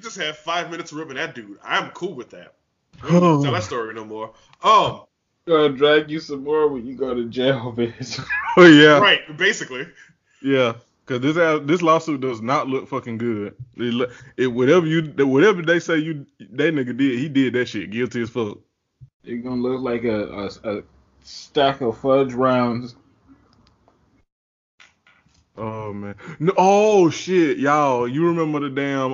just had 5 minutes of ripping that dude. I'm cool with that. We don't tell that story no more. Gonna drag you some more when you go to jail, bitch. Oh yeah. Right, basically. Yeah. Cause this lawsuit does not look fucking good. Whatever they say that nigga did, he did that shit guilty as fuck. It gonna look like a stack of fudge rounds. Oh man. No, oh shit, y'all. You remember the damn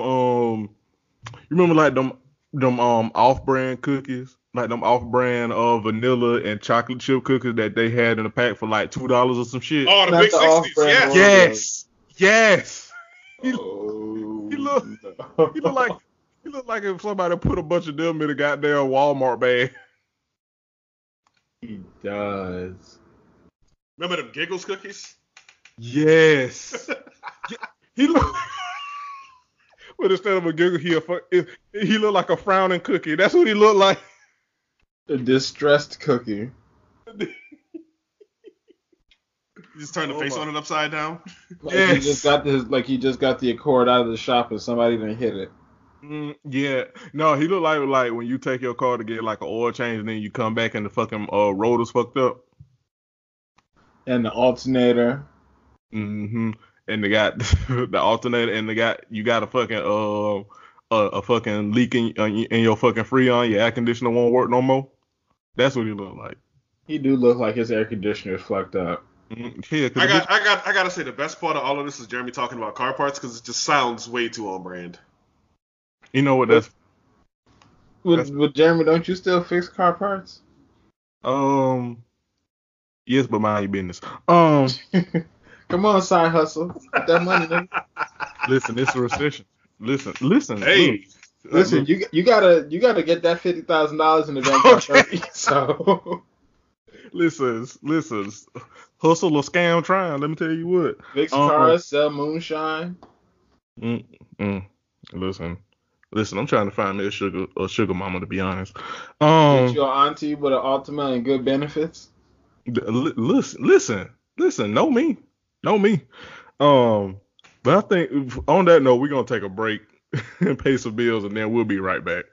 them off-brand cookies, like them off-brand vanilla and chocolate chip cookies that they had in a pack for like $2 or some shit. Oh, the Not big the 60s, yes. Yes. He looked like if somebody put a bunch of them in a goddamn Walmart bag. He does. Remember them Giggles cookies? Yes. He looked. But instead of a giggle, he looked like a frowning cookie. That's what he looked like. A distressed cookie. He just turned the face on it upside down. Like, yes. He just got the Accord out of the shop and somebody done hit it. Yeah, no, he looked like when you take your car to get like an oil change and then you come back and the fucking road is fucked up. And the alternator. Mm-hmm. And they got the alternator and they got, you got a fucking a fucking leak in your fucking Freon. Your air conditioner won't work no more. That's what he looked like. He do look like his air conditioner is fucked up. Yeah, I gotta say the best part of all of this is Jeremy talking about car parts because it just sounds way too on brand. You know what? But Jeremy, don't you still fix car parts? Yes, but mind your business. Come on, side hustle, get that money. Nigga. Listen, it's a recession. Listen. Hey, listen, you gotta get that $50,000 in the bank by 30. So. Listen. Hustle or scam trying, let me tell you what. Fix cars, sell moonshine. Listen, I'm trying to find me a sugar mama, to be honest. Get your auntie with an Altima and good benefits. Listen, know me. But I think on that note, we're going to take a break and pay some bills, and then we'll be right back.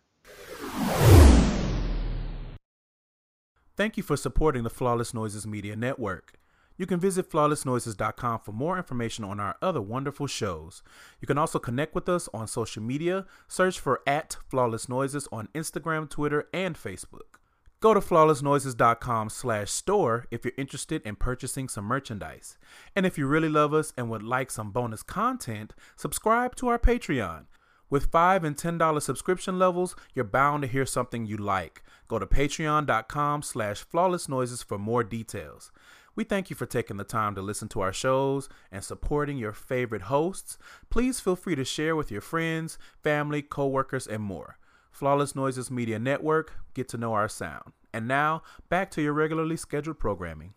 Thank you for supporting the Flawless Noises Media Network. You can visit flawlessnoises.com for more information on our other wonderful shows. You can also connect with us on social media. Search for @flawlessnoises on Instagram, Twitter, and Facebook. Go to flawlessnoises.com/store if you're interested in purchasing some merchandise. And if you really love us and would like some bonus content, subscribe to our Patreon. With $5 and $10 subscription levels, you're bound to hear something you like. Go to patreon.com/flawlessnoises for more details. We thank you for taking the time to listen to our shows and supporting your favorite hosts. Please feel free to share with your friends, family, coworkers, and more. Flawless Noises Media Network, get to know our sound. And now, back to your regularly scheduled programming.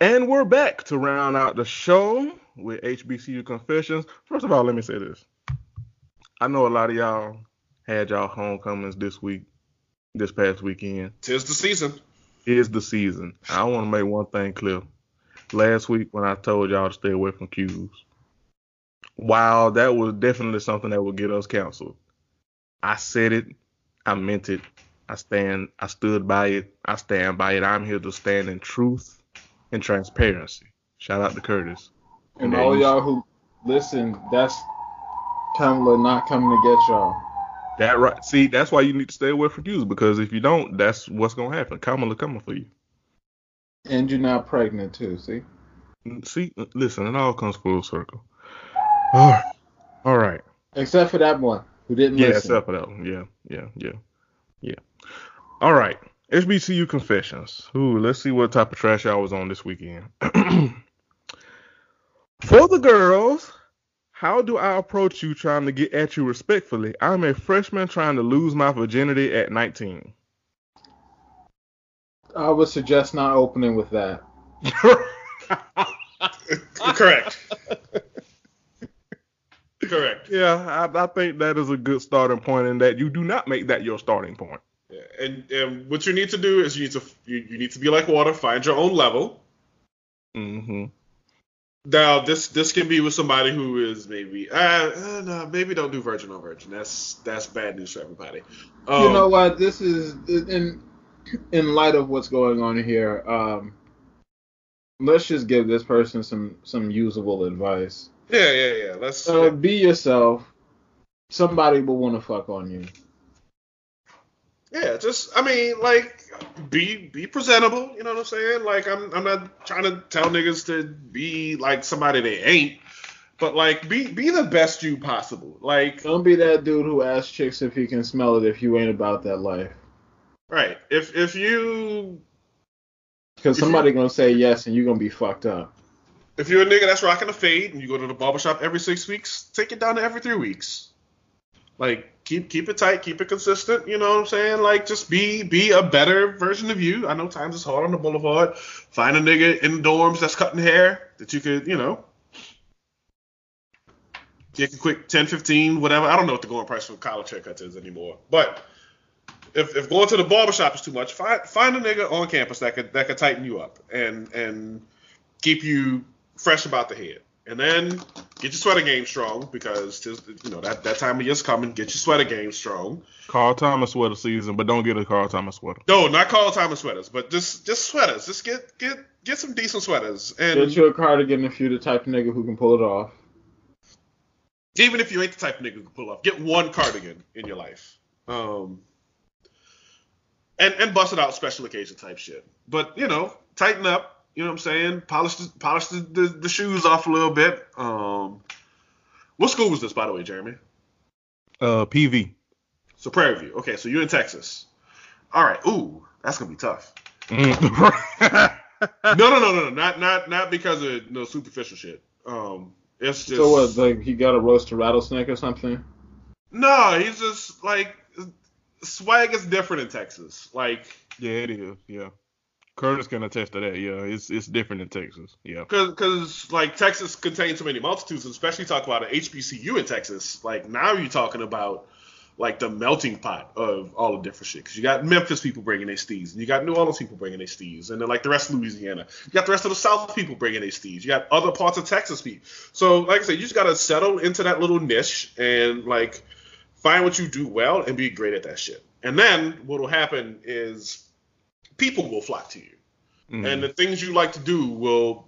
And we're back to round out the show with HBCU Confessions. First of all, let me say this. I know a lot of y'all had y'all homecomings this past weekend. Tis the season. I want to make one thing clear. Last week when I told y'all to stay away from Q's, while that was definitely something that would get us canceled, I said it, I meant it, I stood by it, I stand by it. I'm here to stand in truth and transparency. Shout out to Curtis. And all y'all who listen, that's Kamala not coming to get y'all. That right. See, that's why you need to stay away from Q's, because if you don't, that's what's gonna happen. Kamala coming for you. And you're not pregnant too. See, listen, it all comes full circle. All right. Except for that one who didn't listen. Yeah, except for that one. Yeah. All right. HBCU Confessions. Ooh, let's see what type of trash I was on this weekend. For the girls, how do I approach you trying to get at you respectfully? I'm a freshman trying to lose my virginity at 19. I would suggest not opening with that. Correct. Yeah, I think that is a good starting point, and that you do not make that your starting point. Yeah, and what you need to do is you need to be like water, find your own level. Mm-hmm. Now, this can be with somebody who is maybe maybe don't do virgin on virgin. That's bad news for everybody. You know what? This is in light of what's going on here. Let's just give this person some usable advice. Yeah. Let's be yourself. Somebody will want to fuck on you. Yeah, be presentable, you know what I'm saying? Like, I'm not trying to tell niggas to be like somebody they ain't, but like be the best you possible. Like, don't be that dude who asks chicks if he can smell it if you ain't about that life. Right. If you, because somebody gonna say yes and you gonna be fucked up. If you're a nigga that's rocking a fade and you go to the barbershop every 6 weeks, take it down to every 3 weeks. Like, keep it tight, keep it consistent, you know what I'm saying? Like, just be a better version of you. I know times is hard on the boulevard. Find a nigga in the dorms that's cutting hair that you could, you know, get a quick 10, 15, whatever. I don't know what the going price for college haircuts is anymore. But if going to the barbershop is too much, find a nigga on campus that could tighten you up and keep you fresh about the head. And then Get your sweater game strong because that time of year's coming. Get your sweater game strong. Carl Thomas sweater season, but don't get a Carl Thomas sweater. No, not Carl Thomas sweaters, but just sweaters. Just get some decent sweaters. And get you a cardigan if you're the type of nigga who can pull it off. Even if you ain't the type of nigga who can pull it off, get one cardigan in your life. And bust it out special occasion type shit. But tighten up. You know what I'm saying? Polish the shoes off a little bit. What school was this, by the way, Jeremy? PV. So Prairie View. Okay, so you're in Texas. All right. Ooh, that's gonna be tough. No. Not because of no superficial shit. It's just. So what? Like he got a roast a rattlesnake or something? No, he's just like swag is different in Texas. Like. Yeah, it is. Yeah. Curtis can attest to that. Yeah, it's different in Texas. Yeah, because like Texas contains so many multitudes, especially talk about an HBCU in Texas. Like now you're talking about like the melting pot of all the different shit. Because you got Memphis people bringing their steeds, and you got New Orleans people bringing their steeds, and then like the rest of Louisiana, you got the rest of the South people bringing their steeds. You got other parts of Texas people. So like I said, you just gotta settle into that little niche and like find what you do well and be great at that shit. And then what will happen is. People will flock to you, mm-hmm. and the things you like to do will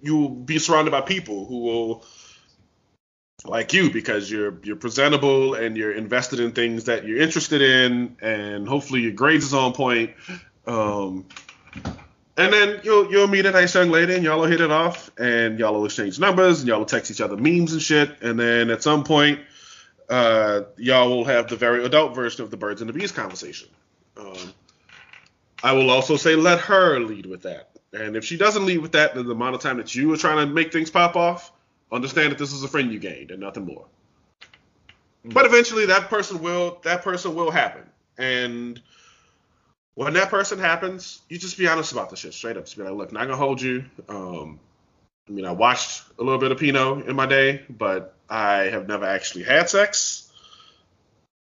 you'll be surrounded by people who will like you because you're presentable and you're invested in things that you're interested in, and hopefully your grades is on point. And then you'll meet a nice young lady and y'all will hit it off and y'all will exchange numbers and y'all will text each other memes and shit. And then at some point, y'all will have the very adult version of the birds and the bees conversation. I will also say let her lead with that. And if she doesn't lead with that, then the amount of time that you are trying to make things pop off, understand that this is a friend you gained and nothing more. Mm-hmm. But eventually that person will happen. And when that person happens, you just be honest about the shit straight up. Just be like, look, not gonna hold you. I watched a little bit of Pinot in my day, but I have never actually had sex.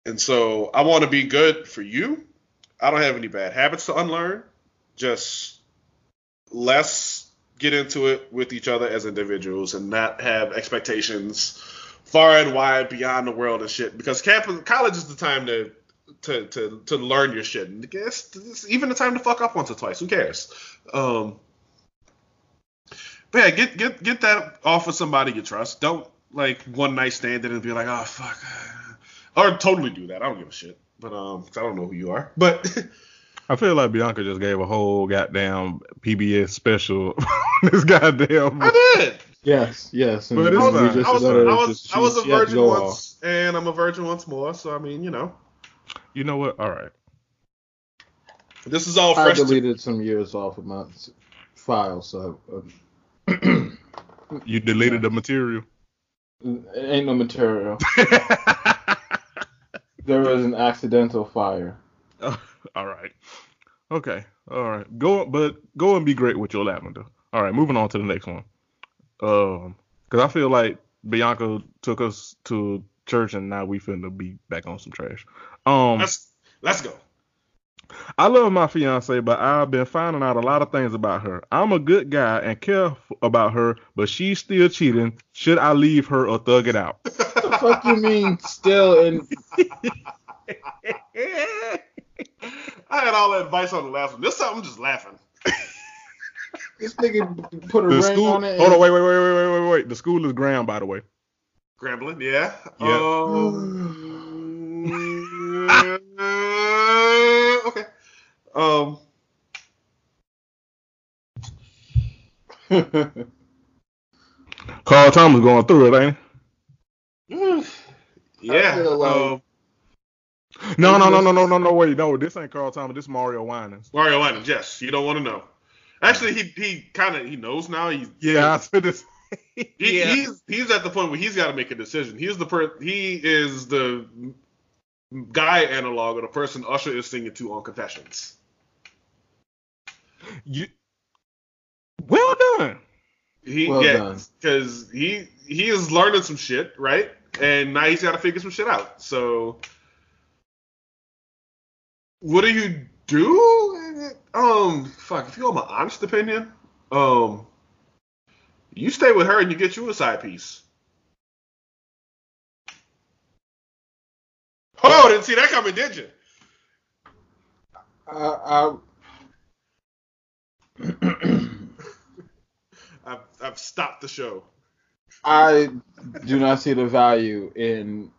And so I want to be good for you. I don't have any bad habits to unlearn. Just let's get into it with each other as individuals and not have expectations far and wide beyond the world and shit. Because college is the time to learn your shit. And it's even the time to fuck up once or twice. Who cares? But yeah, get that off of somebody you trust. Don't like one night stand and be like, oh fuck, or totally do that. I don't give a shit. But cause I don't know who you are. But I feel like Bianca just gave a whole goddamn PBS special. This goddamn. I did. Yes. But I was a virgin once, and I'm a virgin once more. So I mean, You know what? All right. This is all fresh. I deleted some years off of my file, so. You deleted the material. Ain't no material. There was an accidental fire. All right. Okay. All right. Go and be great with your lavender. All right. Moving on to the next one. Because I feel like Bianca took us to church and now we finna be back on some trash. Let's go. I love my fiance, but I've been finding out a lot of things about her. I'm a good guy and care about her, but she's still cheating. Should I leave her or thug it out? What the fuck you mean still? And I had all that advice on the last one. This time I'm just laughing. This nigga put a ring on it. Hold on, wait. The school is Graham, by the way. Grambling, yeah. Yeah. Okay. Carl Thomas going through it, ain't he? Yeah. No. Wait, no. This ain't Carl Thomas. This is Mario Winans. Mario Winans. Yes, you don't want to know. Actually, he knows now. I said this. He's at the point where he's got to make a decision. He is the guy analog of the person Usher is singing to on Confessions. Well done. Because he is learning some shit, right? And now he's got to figure some shit out. So, what do you do? If you go my honest opinion, You stay with her and you get you a side piece. Oh, didn't see that coming, did you? I've stopped the show. I do not see the value in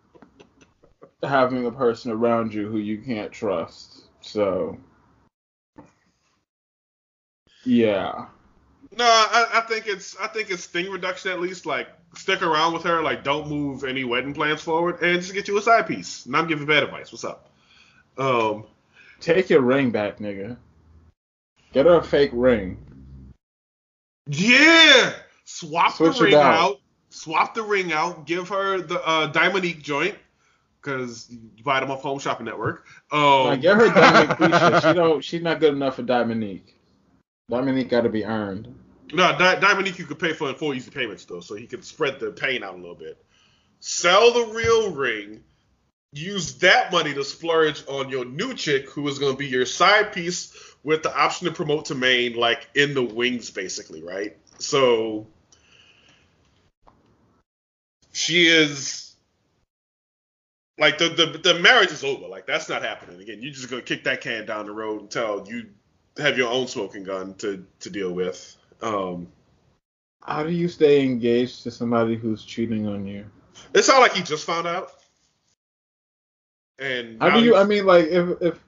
having a person around you who you can't trust. So, yeah. No, I think it's sting reduction at least. Like, stick around with her. Like, don't move any wedding plans forward, and just get you a side piece. And I'm giving bad advice. What's up? Take your ring back, nigga. Get her a fake ring. Yeah, swap the ring out. Swap the ring out. Give her the Diamonique joint, because you buy them off Home Shopping Network. Get her Diamonique. She's not good enough for Diamonique. Diamonique got to be earned. No, Diamonique you could pay for in 4 easy payments, though, so he could spread the pain out a little bit. Sell the real ring. Use that money to splurge on your new chick, who is going to be your side piece with the option to promote to main, like, in the wings, basically, right? So she is, like, the marriage is over. Like, that's not happening. Again, you're just going to kick that can down the road until you have your own smoking gun to deal with. How do you stay engaged to somebody who's cheating on you? It's not like he just found out. And how do you, I mean, like, if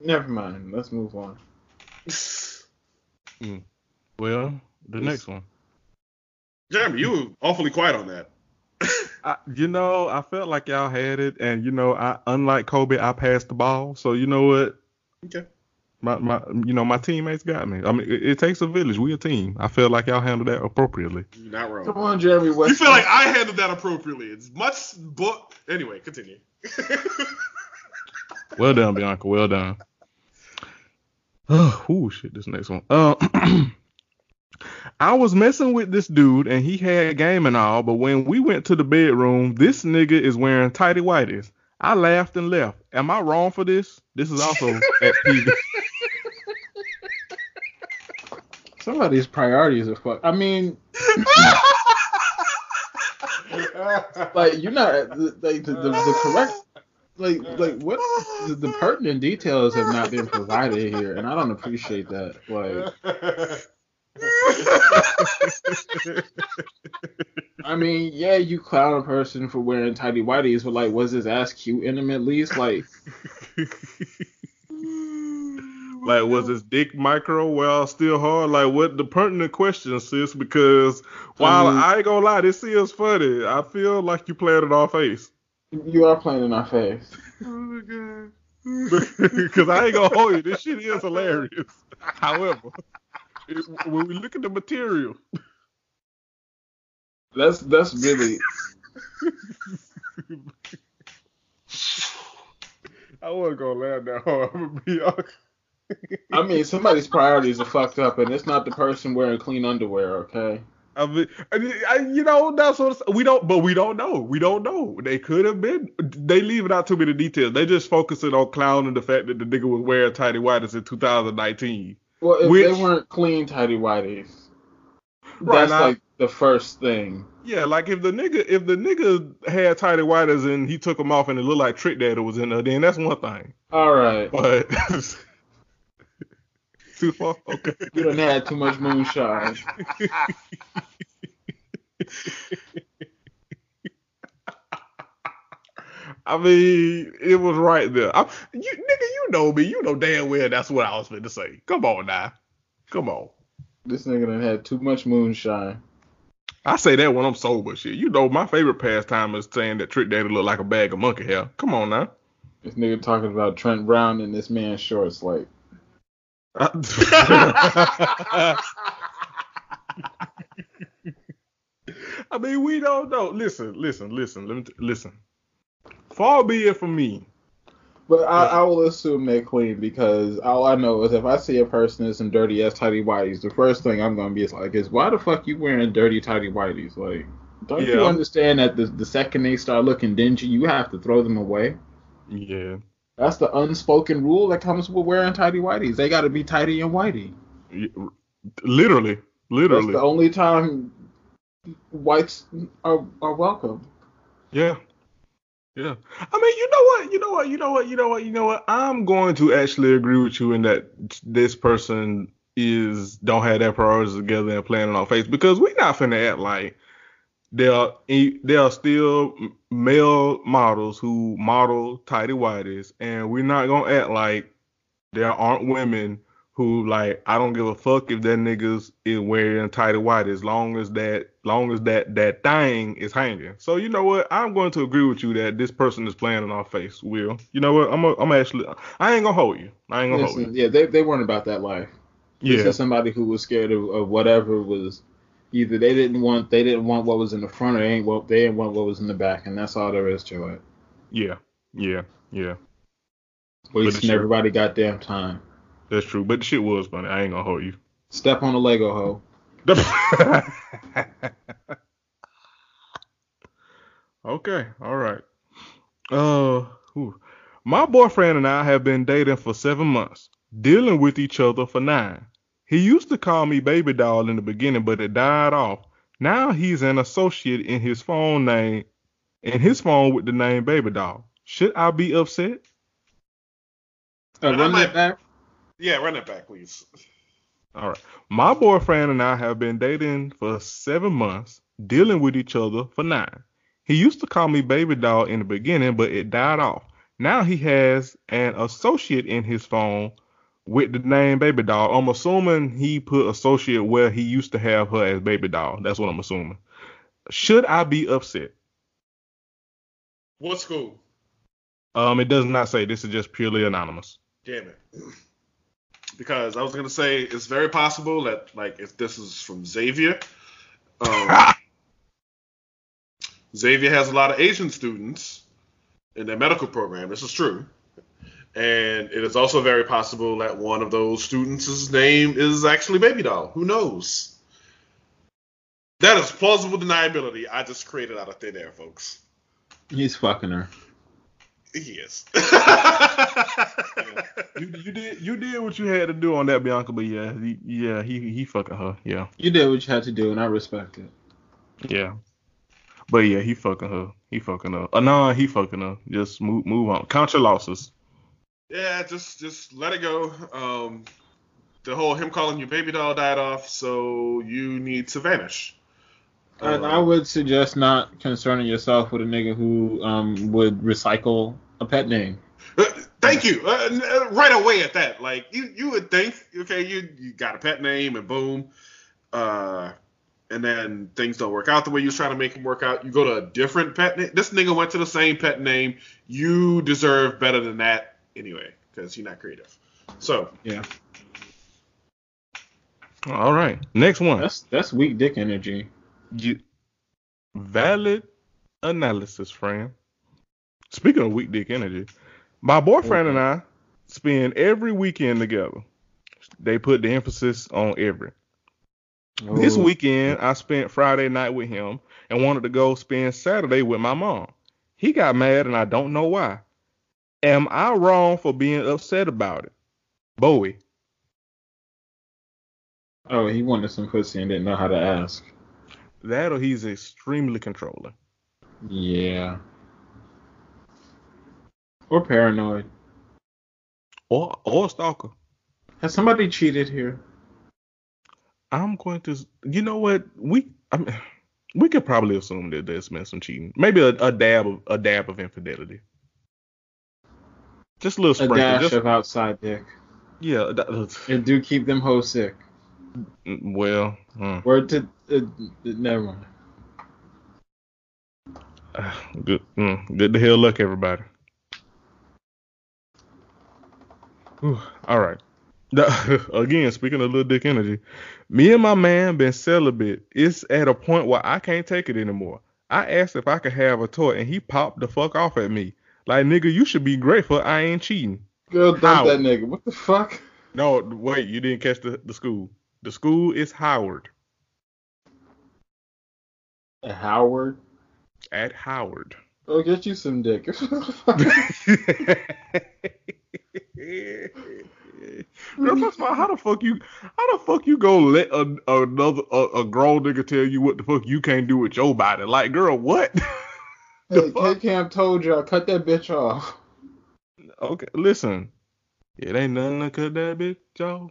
never mind. Let's move on. Well, the next one. Jeremy, you were awfully quiet on that. I felt like y'all had it, and, unlike Kobe, I passed the ball. So, you know what? Okay. My teammates got me. I mean, it takes a village. We a team. I feel like y'all handled that appropriately. You're not wrong. Come on, Jeremy West. You feel like I handled that appropriately. It's much book. Anyway, continue. Well done, Bianca. Well done. Oh, shit, this next one. I was messing with this dude, and he had game and all, but when we went to the bedroom, this nigga is wearing tighty whities. I laughed and left. Am I wrong for this? This is also at PV. Somebody's priorities are fucked. I mean, like, you're not, like, the correct, like what, the pertinent details have not been provided here, and I don't appreciate that. Like, I mean, yeah, you clown a person for wearing tidy whities, but, like, was his ass cute in him at least? Like, like, was his dick micro while still hard? Like, what the pertinent question, sis? Because while I ain't gonna lie, this is funny. I feel like you played in our face. You are playing in our face. Oh my god. Because I ain't gonna hold you. This shit is hilarious. However, when we look at the material, that's really. I wasn't gonna laugh that hard. I'm gonna be honest. I mean, somebody's priorities are fucked up, and it's not the person wearing clean underwear, okay? I mean, that's what we don't know. We don't know. They could have been. They leaving out too many details. They just focusing on clowning the fact that the nigga was wearing tidy whities in 2019. Well, they weren't clean tidy whities, right, that's like the first thing. Yeah, like if the nigga had tidy whities and he took them off and it looked like Trick Daddy was in there, then that's one thing. All right, but. Too far? Okay. We done had too much moonshine. I mean, it was right there. You know me. You know damn well that's what I was meant to say. Come on now. Come on. This nigga done had too much moonshine. I say that when I'm sober, shit. You know my favorite pastime is saying that Trick Daddy look like a bag of monkey hair. Come on now. This nigga talking about Trent Brown in this man's shorts like. I mean, we don't know. Listen. Let me listen. Far be it from me. But I will assume they're clean, because all I know is if I see a person in some dirty ass tidy whities, the first thing I'm gonna be is why the fuck you wearing dirty tidy whities? Like, don't you understand that the second they start looking dingy, you have to throw them away? Yeah. That's the unspoken rule that comes with wearing tidy whities. They got to be tidy and whitey. Literally. Literally. That's the only time whites are welcome. Yeah. Yeah. I mean, you know what? I'm going to actually agree with you in that this person don't have their priorities together and planning on face, because we're not finna act like there are still male models who model tighty whities, and we're not gonna act like there aren't women who like, I don't give a fuck if that niggas is wearing tighty whities as long as that thing is hanging. So you know what? I'm going to agree with you that this person is playing in our face, Will. You know what? I ain't gonna hold you. Listen, yeah, they weren't about that life. Yeah. This is somebody who was scared of whatever was either they didn't want what was in the front, or they didn't want what was in the back, and that's all there is to it. Yeah. Wasting everybody goddamn time. That's true, but the shit was funny. I ain't gonna hold you. Step on a Lego hoe. Okay, all right. My boyfriend and I have been dating for 7 months, dealing with each other for 9. He used to call me baby doll in the beginning, but it died off. Now he's an associate in his phone name, in his phone with the name baby doll. Should I be upset? Run that back. Yeah, run it back, please. All right. My boyfriend and I have been dating for 7 months, dealing with each other for 9. He used to call me baby doll in the beginning, but it died off. Now he has an associate in his phone with the name baby doll. I'm assuming he put associate where he used to have her as baby doll. That's what I'm assuming. Should I be upset? What school? It does not say. This is just purely anonymous. Damn it. Because I was gonna say it's very possible that if this is from Xavier, Xavier has a lot of Asian students in their medical program. This is true, and it is also very possible that one of those students' name is actually Baby Doll. Who knows? That is plausible deniability. I just created out of thin air, folks. He's fucking her. He is. You did what you had to do on that, Bianca, but he fucking her. Yeah. You did what you had to do, and I respect it. Yeah. But yeah, he fucking her. He fucking her. No, he fucking her. Just move on. Count your losses. Yeah, just let it go. The whole him calling you baby doll died off, so you need to vanish. I would suggest not concerning yourself with a nigga who would recycle a pet name. Thank you. Right away at that. You would think, okay, you got a pet name and boom. And then things don't work out the way you was trying to make them work out. You go to a different pet name. This nigga went to the same pet name. You deserve better than that anyway, because you're not creative. So. Yeah. All right. Next one. That's weak dick energy. Valid analysis, friend. Speaking of weak dick energy, my boyfriend and I spend every weekend together. They put the emphasis on every. Oh. This weekend, I spent Friday night with him and wanted to go spend Saturday with my mom. He got mad, and I don't know why. Am I wrong for being upset about it? Bowie. Oh, he wanted some pussy and didn't know how to ask. That, or he's extremely controlling. Yeah. Or paranoid. Or stalker. Has somebody cheated here? I'm going to... You know what? We could probably assume that there's been some cheating. Maybe a dab of infidelity. Just a little sprinkle. A dash of outside dick. Yeah. And do keep them hoes sick. Well... Word to... never mind. Good to hell luck, everybody. Whew, all right. Again, speaking of little dick energy, me and my man been celibate. It's at a point where I can't take it anymore. I asked if I could have a toy, and he popped the fuck off at me. Like, nigga, you should be grateful I ain't cheating. Girl, dump that nigga. What the fuck? No, wait, you didn't catch the school. The school is Howard. At Howard? At Howard. I'll get you some dick. That's why, how the fuck you gonna let another grown nigga tell you what the fuck you can't do with your body? Like, girl, what? Hey, K-Cam told y'all, cut that bitch off. Okay, listen. It ain't nothing to cut that bitch off.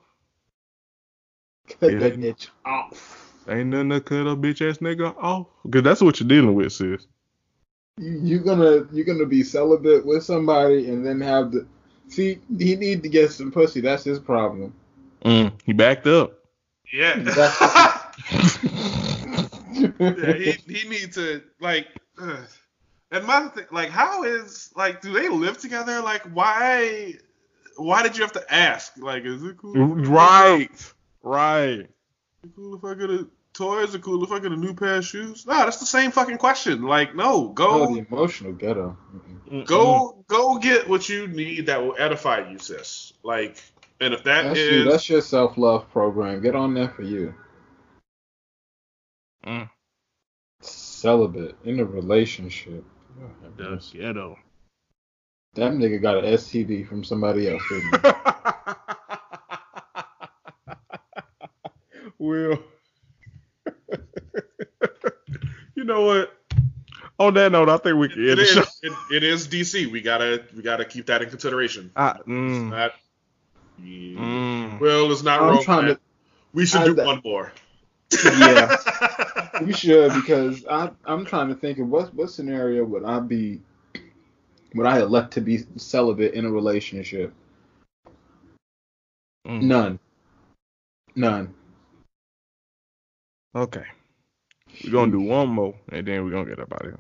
Cut that bitch off. Ain't nothing to cut a bitch ass nigga off. Because that's what you're dealing with, sis. You're gonna be celibate with somebody and then have the... See, he need to get some pussy. That's his problem. He backed up. Yeah. Yeah, he needs to, like... And my thing, like, how is, like, do they live together? Like, why did you have to ask? Like, is it cool? Right. Is it cool if I get a toy? Is it cool if I get a new pair of shoes? Nah, that's the same fucking question. Like, no, go. Oh, the emotional ghetto. Mm-mm. Go get what you need that will edify you, sis. Like, and if that's your self-love program. Get on there for you. Celibate in a relationship. That's ghetto. That nigga got an STD from somebody else, didn't he? Will. You know what? On that note, I think we can end the show. It is DC. We gotta keep that in consideration. Well, it's not wrong. We should do one more. Yeah. We should, because I'm trying to think of what scenario would I elect to be celibate in a relationship? None. Okay. We're going to do one more, and then we're going to get up out of here.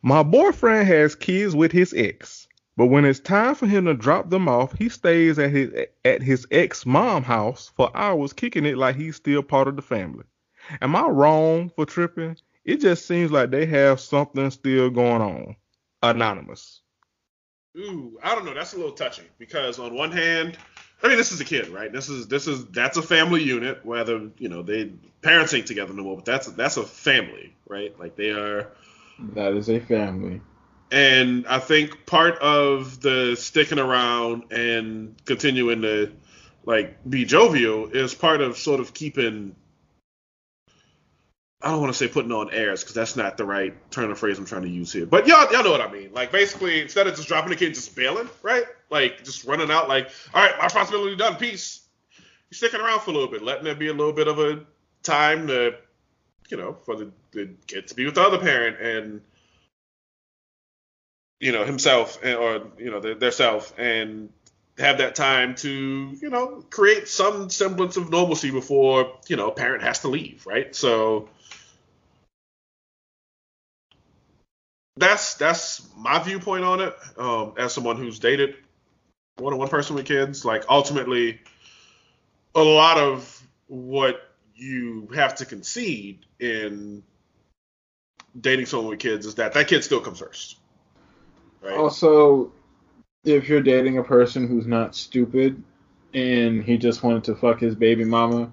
My boyfriend has kids with his ex, but when it's time for him to drop them off, he stays at his ex-mom's house for hours, kicking it like he's still part of the family. Am I wrong for tripping? It just seems like they have something still going on. Anonymous. Ooh, I don't know. That's a little touchy, because on one hand, I mean, this is a kid, right? That's a family unit. Whether they parents ain't together no more, but that's a family, right? Like they are. That is a family. And I think part of the sticking around and continuing to like be jovial is part of sort of keeping. I don't want to say putting on airs, because that's not the right turn of phrase I'm trying to use here. But y'all know what I mean. Like, basically, instead of just dropping the kid, just bailing, right? Like, just running out, like, all right, my responsibility done, peace. You're sticking around for a little bit, letting there be a little bit of a time to, for the kid to be with the other parent and, himself their self, and have that time to, create some semblance of normalcy before, a parent has to leave, right? So... That's my viewpoint on it. As someone who's dated more than one person with kids, like ultimately, a lot of what you have to concede in dating someone with kids is that kid still comes first. Right? Also, if you're dating a person who's not stupid and he just wanted to fuck his baby mama,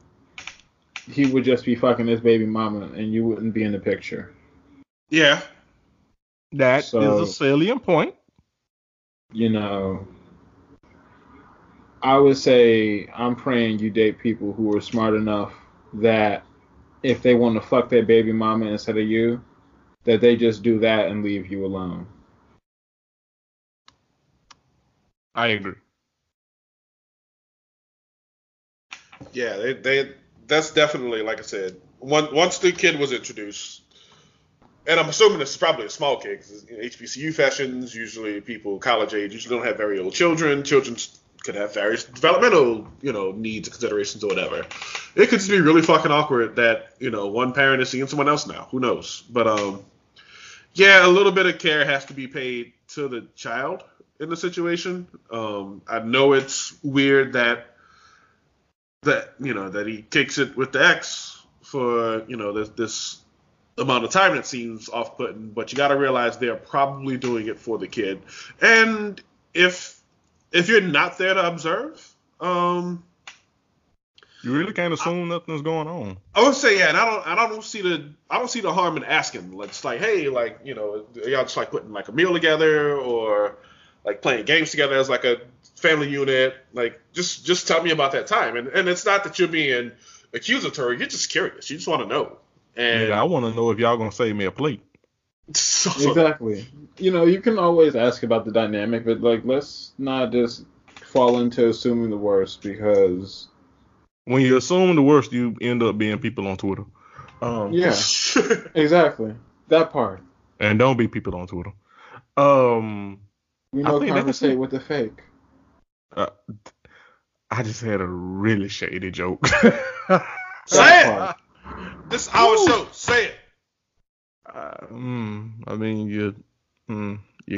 he would just be fucking his baby mama, and you wouldn't be in the picture. Yeah. That is a salient point. I would say I'm praying you date people who are smart enough that if they want to fuck their baby mama instead of you, that they just do that and leave you alone. I agree. Yeah, that's definitely, like I said, once the kid was introduced. And I'm assuming this is probably a small kid, because in HBCU fashions, usually people college age usually don't have very old children. Children could have various developmental, needs, considerations, or whatever. It could just be really fucking awkward that, one parent is seeing someone else now. Who knows? But, a little bit of care has to be paid to the child in the situation. I know it's weird that he kicks it with the ex for, this amount of time that seems off-putting, but you got to realize they're probably doing it for the kid. And if you're not there to observe, you really can't assume nothing's going on. I would say, yeah, and I don't see the harm in asking. It's like, hey, like, are y'all just like putting like a meal together, or like playing games together as like a family unit. Like just tell me about that time. And it's not that you're being accusatory. You're just curious. You just want to know. And yeah, I want to know if y'all gonna save me a plate. Exactly. You know, you can always ask about the dynamic, but like, let's not just fall into assuming the worst, because when you assume the worst, you end up being people on Twitter. Yeah, exactly. That part. And don't be people on Twitter. We know conversate with the fake. I just had a really shady joke. Say it. This our show. Say it. I mean, you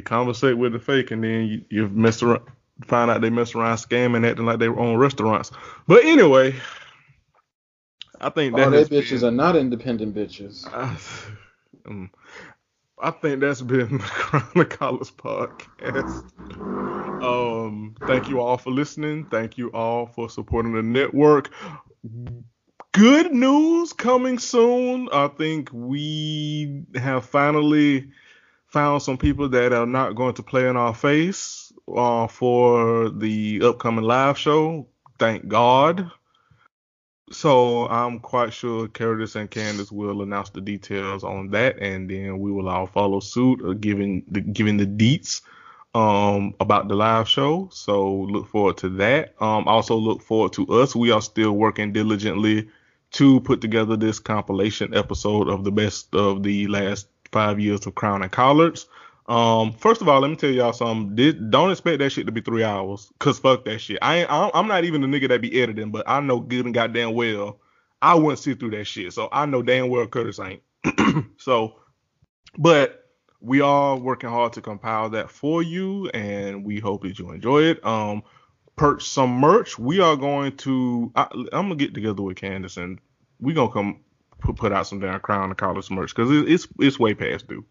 conversate with the fake, and then you mess around, find out they mess around scamming, acting like they own restaurants. But anyway, I think that bitches are not independent bitches. I think that's been the Crown of College podcast. Thank you all for listening. Thank you all for supporting the network. Good news coming soon. I think we have finally found some people that are not going to play in our face for the upcoming live show. Thank God. So I'm quite sure Curtis and Candace will announce the details on that, and then we will all follow suit, giving the deets about the live show. So look forward to that. Also look forward to us. We are still working diligently to put together this compilation episode of the best of the last 5 years of Crown and Collards. First of all, let me tell y'all something. Don't expect that shit to be 3 hours, cause fuck that shit. I'm not even the nigga that be editing, but I know good and goddamn well I wouldn't sit through that shit. So I know damn well Curtis ain't. So, but we are working hard to compile that for you, and we hope that you enjoy it. Purchase some merch. We are going to. I'm gonna get together with Candace, and we gonna come put out some damn Crown and College merch, cause it's way past due.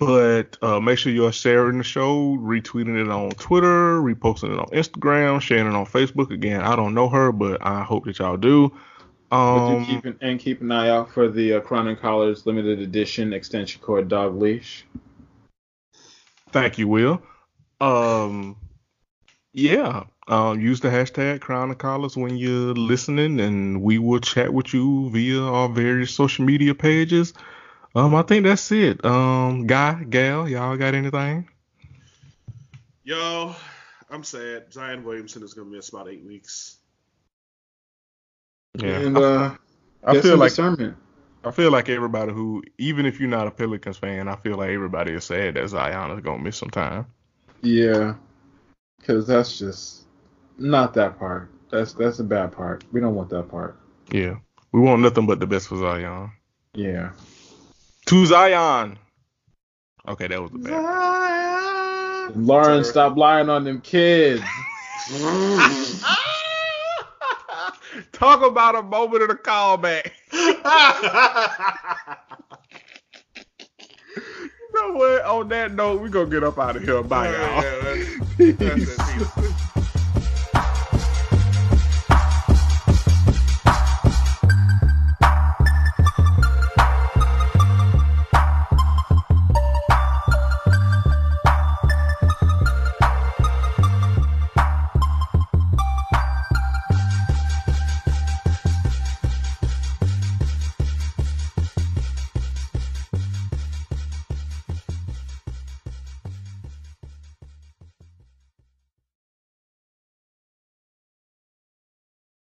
But make sure you're sharing the show, retweeting it on Twitter, reposting it on Instagram, sharing it on Facebook. Again, I don't know her, but I hope that y'all do. Keep an eye out for the Crown and Collars limited edition extension cord dog leash. Thank you, Will. Use the hashtag Crown and Collars when you're listening, and we will chat with you via our various social media pages. I think that's it. Guy, Gal, y'all got anything? Yo, I'm sad. Zion Williamson is going to miss about 8 weeks. Yeah. And I feel like discernment. I feel like everybody who, even if you're not a Pelicans fan, I feel like everybody is sad that Zion is going to miss some time. Yeah, because that's just not that part. That's a bad part. We don't want that part. Yeah. We want nothing but the best for Zion. Yeah. To Zion. Okay, that was the bad. Zion. Lauren, stop lying on them kids. Talk about a moment of the callback. You know what? On that note, we're going to get up out of here. Bye, y'all. Yeah, that's it.